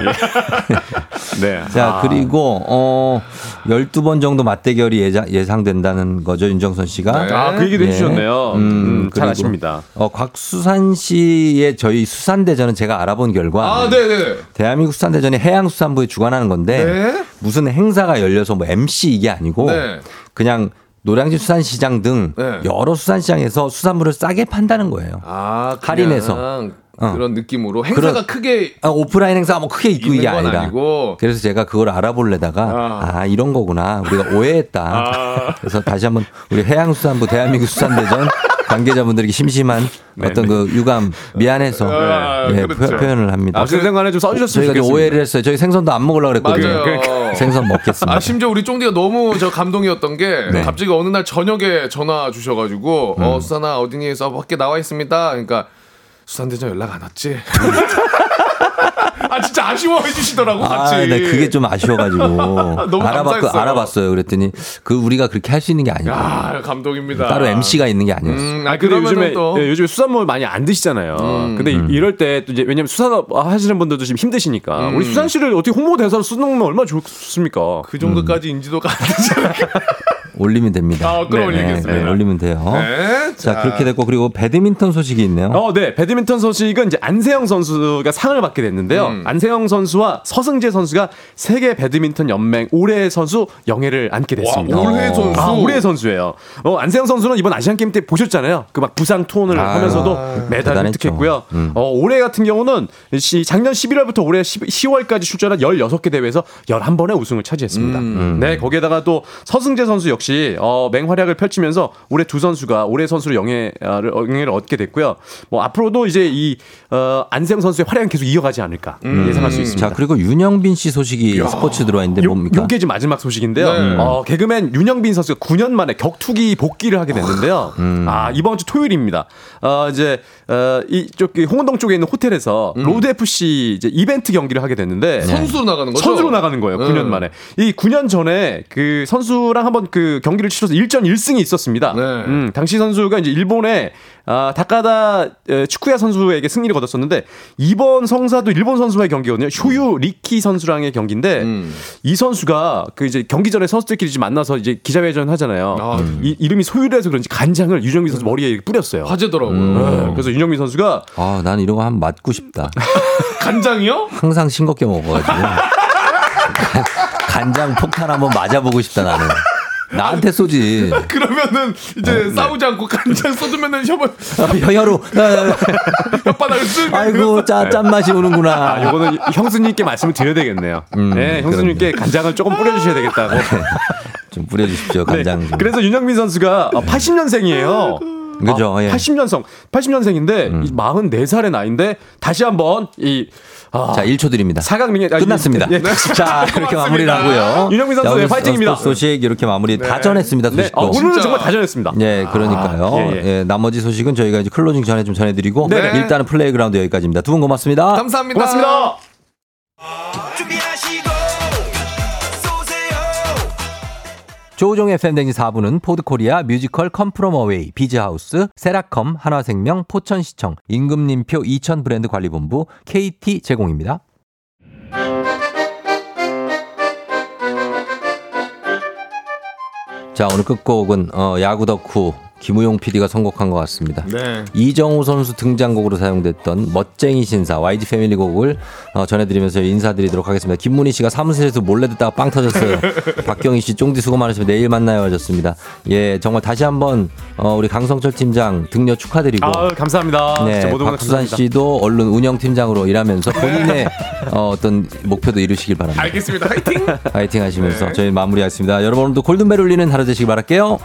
네. 자, 그리고 어, 열두 번 정도 맞대결이 예상, 예상된다는 거죠, 윤정선 씨가. 네. 아, 그 얘기도 예. 해주셨네요. 음, 음, 잘 아십니다. 어, 곽수산 씨의 저희 수산대전은 제가 알아본 결과 아, 네네. 대한민국 수산대전이 해양수산부에 주관하는 건데 네? 무슨 행사가 열려서 뭐 엠씨 이게 아니고 네. 그냥 노량진 수산시장 등 네. 여러 수산시장에서 수산물을 싸게 판다는 거예요. 아, 할인해서. 그런 어. 느낌으로 행사가 그런, 크게 아, 오프라인 행사 뭐 크게 있고 이게 아니라 아니고. 그래서 제가 그걸 알아보려다가 아, 아 이런 거구나 우리가 오해했다. 아. 그래서 다시 한번 우리 해양수산부 대한민국 수산대전 관계자분들에게 심심한 네, 어떤 네. 그 유감 미안해서 아, 예, 그렇죠. 표현을 합니다. 아, 그 생각에 좀 써주셨으면 저희가 좋겠습니다. 오해를 했어요. 저희 생선도 안 먹으려고 그랬거든요. 맞아요. 생선 먹겠습니다. 아, 심지어 우리 쫑디가 너무 저 감동이었던 게 네. 갑자기 어느 날 저녁에 전화 주셔가지고 음. 어 수산아 어디니 서 밖에 나와 있습니다. 그러니까 수산대전 연락 안 왔지? 아 진짜 아쉬워해 주시더라고 같이. 아, 네, 그게 좀 아쉬워가지고 너무 알아봤, 알아봤어요. 그랬더니 그 우리가 그렇게 할 수 있는 게 아니고. 아 감동입니다. 따로 엠씨가 있는 게 아니었어요. 음, 아 근데 요즘에 또. 예, 요즘에 수산물 많이 안 드시잖아요. 음. 근데 음. 이럴 때 또 이제 왜냐면 수산업 하시는 분들도 지금 힘드시니까 음. 우리 수산시를 어떻게 홍보대사로 쓰는 건 얼마나 좋습니까? 그 정도까지 음. 인지도가 안 되잖아요. 올리면 됩니다. 아, 끌어올리겠습니다. 네, 네, 올리면 돼요. 네, 자. 자, 그렇게 됐고 그리고 배드민턴 소식이 있네요. 어, 네. 배드민턴 소식은 이제 안세영 선수가 상을 받게 됐는데요. 음. 안세영 선수와 서승재 선수가 세계 배드민턴 연맹 올해의 선수 영예를 안게 됐습니다. 와, 올해의 선수. 아, 올해의 선수예요. 어, 안세영 선수는 이번 아시안 게임 때 보셨잖아요. 그 막 부상 투혼을 아, 하면서도 메달을 획득했고요. 음. 어, 올해 같은 경우는 시, 작년 십일월부터 올해 시월까지 출전한 열여섯 개 대회에서 열한 번의 우승을 차지했습니다. 음. 네, 거기에다가 또 서승재 선수 역시 역시 어, 맹활약을 펼치면서 올해 두 선수가 올해 선수로 영예를, 영예를 얻게 됐고요. 뭐 앞으로도 이제 이 어, 안세영 선수의 활약은 계속 이어가지 않을까 음. 예상할 수 있습니다. 자, 그리고 윤형빈 씨 소식이 야. 스포츠 들어와 있는데 요, 뭡니까? 이게 지금 마지막 소식인데요. 네. 어, 개그맨 윤형빈 선수가 구 년 만에 격투기 복귀를 하게 됐는데요. 음. 아, 이번 주 토요일입니다. 어, 이제 어, 이쪽 홍은동 쪽에 있는 호텔에서 음. 로드 에프씨 이제 이벤트 경기를 하게 됐는데 선수로 나가는 거죠? 선수로 나가는 거예요. 음. 구 년 만에. 이 구 년 전에 그 선수랑 한번 그 경기를 치러서 일 전 일 승이 있었습니다. 네. 음, 당시 선수가 이제 일본의 아, 다카다 치쿠야 선수에게 승리를 거뒀었는데 이번 성사도 일본 선수와의 경기거든요. 쇼유 리키 선수랑의 경기인데 음. 이 선수가 그 이제 경기 전에 선수들끼리 만나서 이제 기자회견 하잖아요. 아, 음. 이, 이름이 소유라서 그런지 간장을 윤형빈 선수 머리에 뿌렸어요. 화제더라고요. 음. 네, 그래서 윤형빈 선수가 아, 난 이런 거 한번 맞고 싶다. 간장이요? 항상 싱겁게 먹어가지고 간장 폭탄 한번 맞아보고 싶다 나는. 나한테 쏘지. 그러면은 이제 네, 싸우지 않고 간장 쏘주면은 혀발 혀로 혓바닥을 쓰. 아이고 짜 짠맛이 오는구나. 아, 이거는 형수님께 말씀을 드려야 되겠네요. 음, 네, 형수님께 간장을 조금 뿌려주셔야 되겠다고. 좀 뿌려주십시오 간장. 네, 좀. 그래서 윤형빈 선수가 팔십 년생이에요. 그죠. 아, 예. 팔십 년생, 팔십 년생인데 음. 마흔네 살의 나이인데 다시 한번 이 아, 자 일 초 드립니다. 사강링에 아, 끝났습니다. 예. 자 이렇게 마무리를 하고요. 윤형빈 선수의 파이팅입니다. 소식 이렇게 마무리 네. 다 전했습니다. 소식도. 네. 아, 오늘은 정말 다 전했습니다. 예, 그러니까요. 아, 예, 예. 예, 나머지 소식은 저희가 이제 클로징 전에 좀 전해드리고 네. 일단은 플레이그라운드 여기까지입니다. 두 분 고맙습니다. 감사합니다. 고맙습니다. 조우종 에프엠 대행진 사 부는 포드코리아, 뮤지컬 컴프롬어웨이, 비즈하우스, 세라컴, 한화생명, 포천시청, 임금님표 이천 브랜드관리본부, 케이티 제공입니다. 자, 오늘 끝곡은 어, 야구 덕후 김우용 피디가 선곡한 것 같습니다. 네. 이정우 선수 등장곡으로 사용됐던 멋쟁이 신사 와이지 패밀리 곡을 어, 전해드리면서 인사드리도록 하겠습니다. 김문희 씨가 사무실에서 몰래 듣다가 빵 터졌어요. 박경희 씨 쫑디 수고 많으십니다. 내일 만나요 하셨습니다. 예, 정말 다시 한번 어, 우리 강성철 팀장 등려 축하드리고 아, 감사합니다. 네, 곽수산 씨도 얼른 운영팀장으로 일하면서 본인의 어, 어떤 목표도 이루시길 바랍니다. 알겠습니다. 화이팅! 화이팅 하시면서 네. 저희 마무리하겠습니다. 여러분 오늘도 골든벨 울리는 하루 되시길 바랄게요.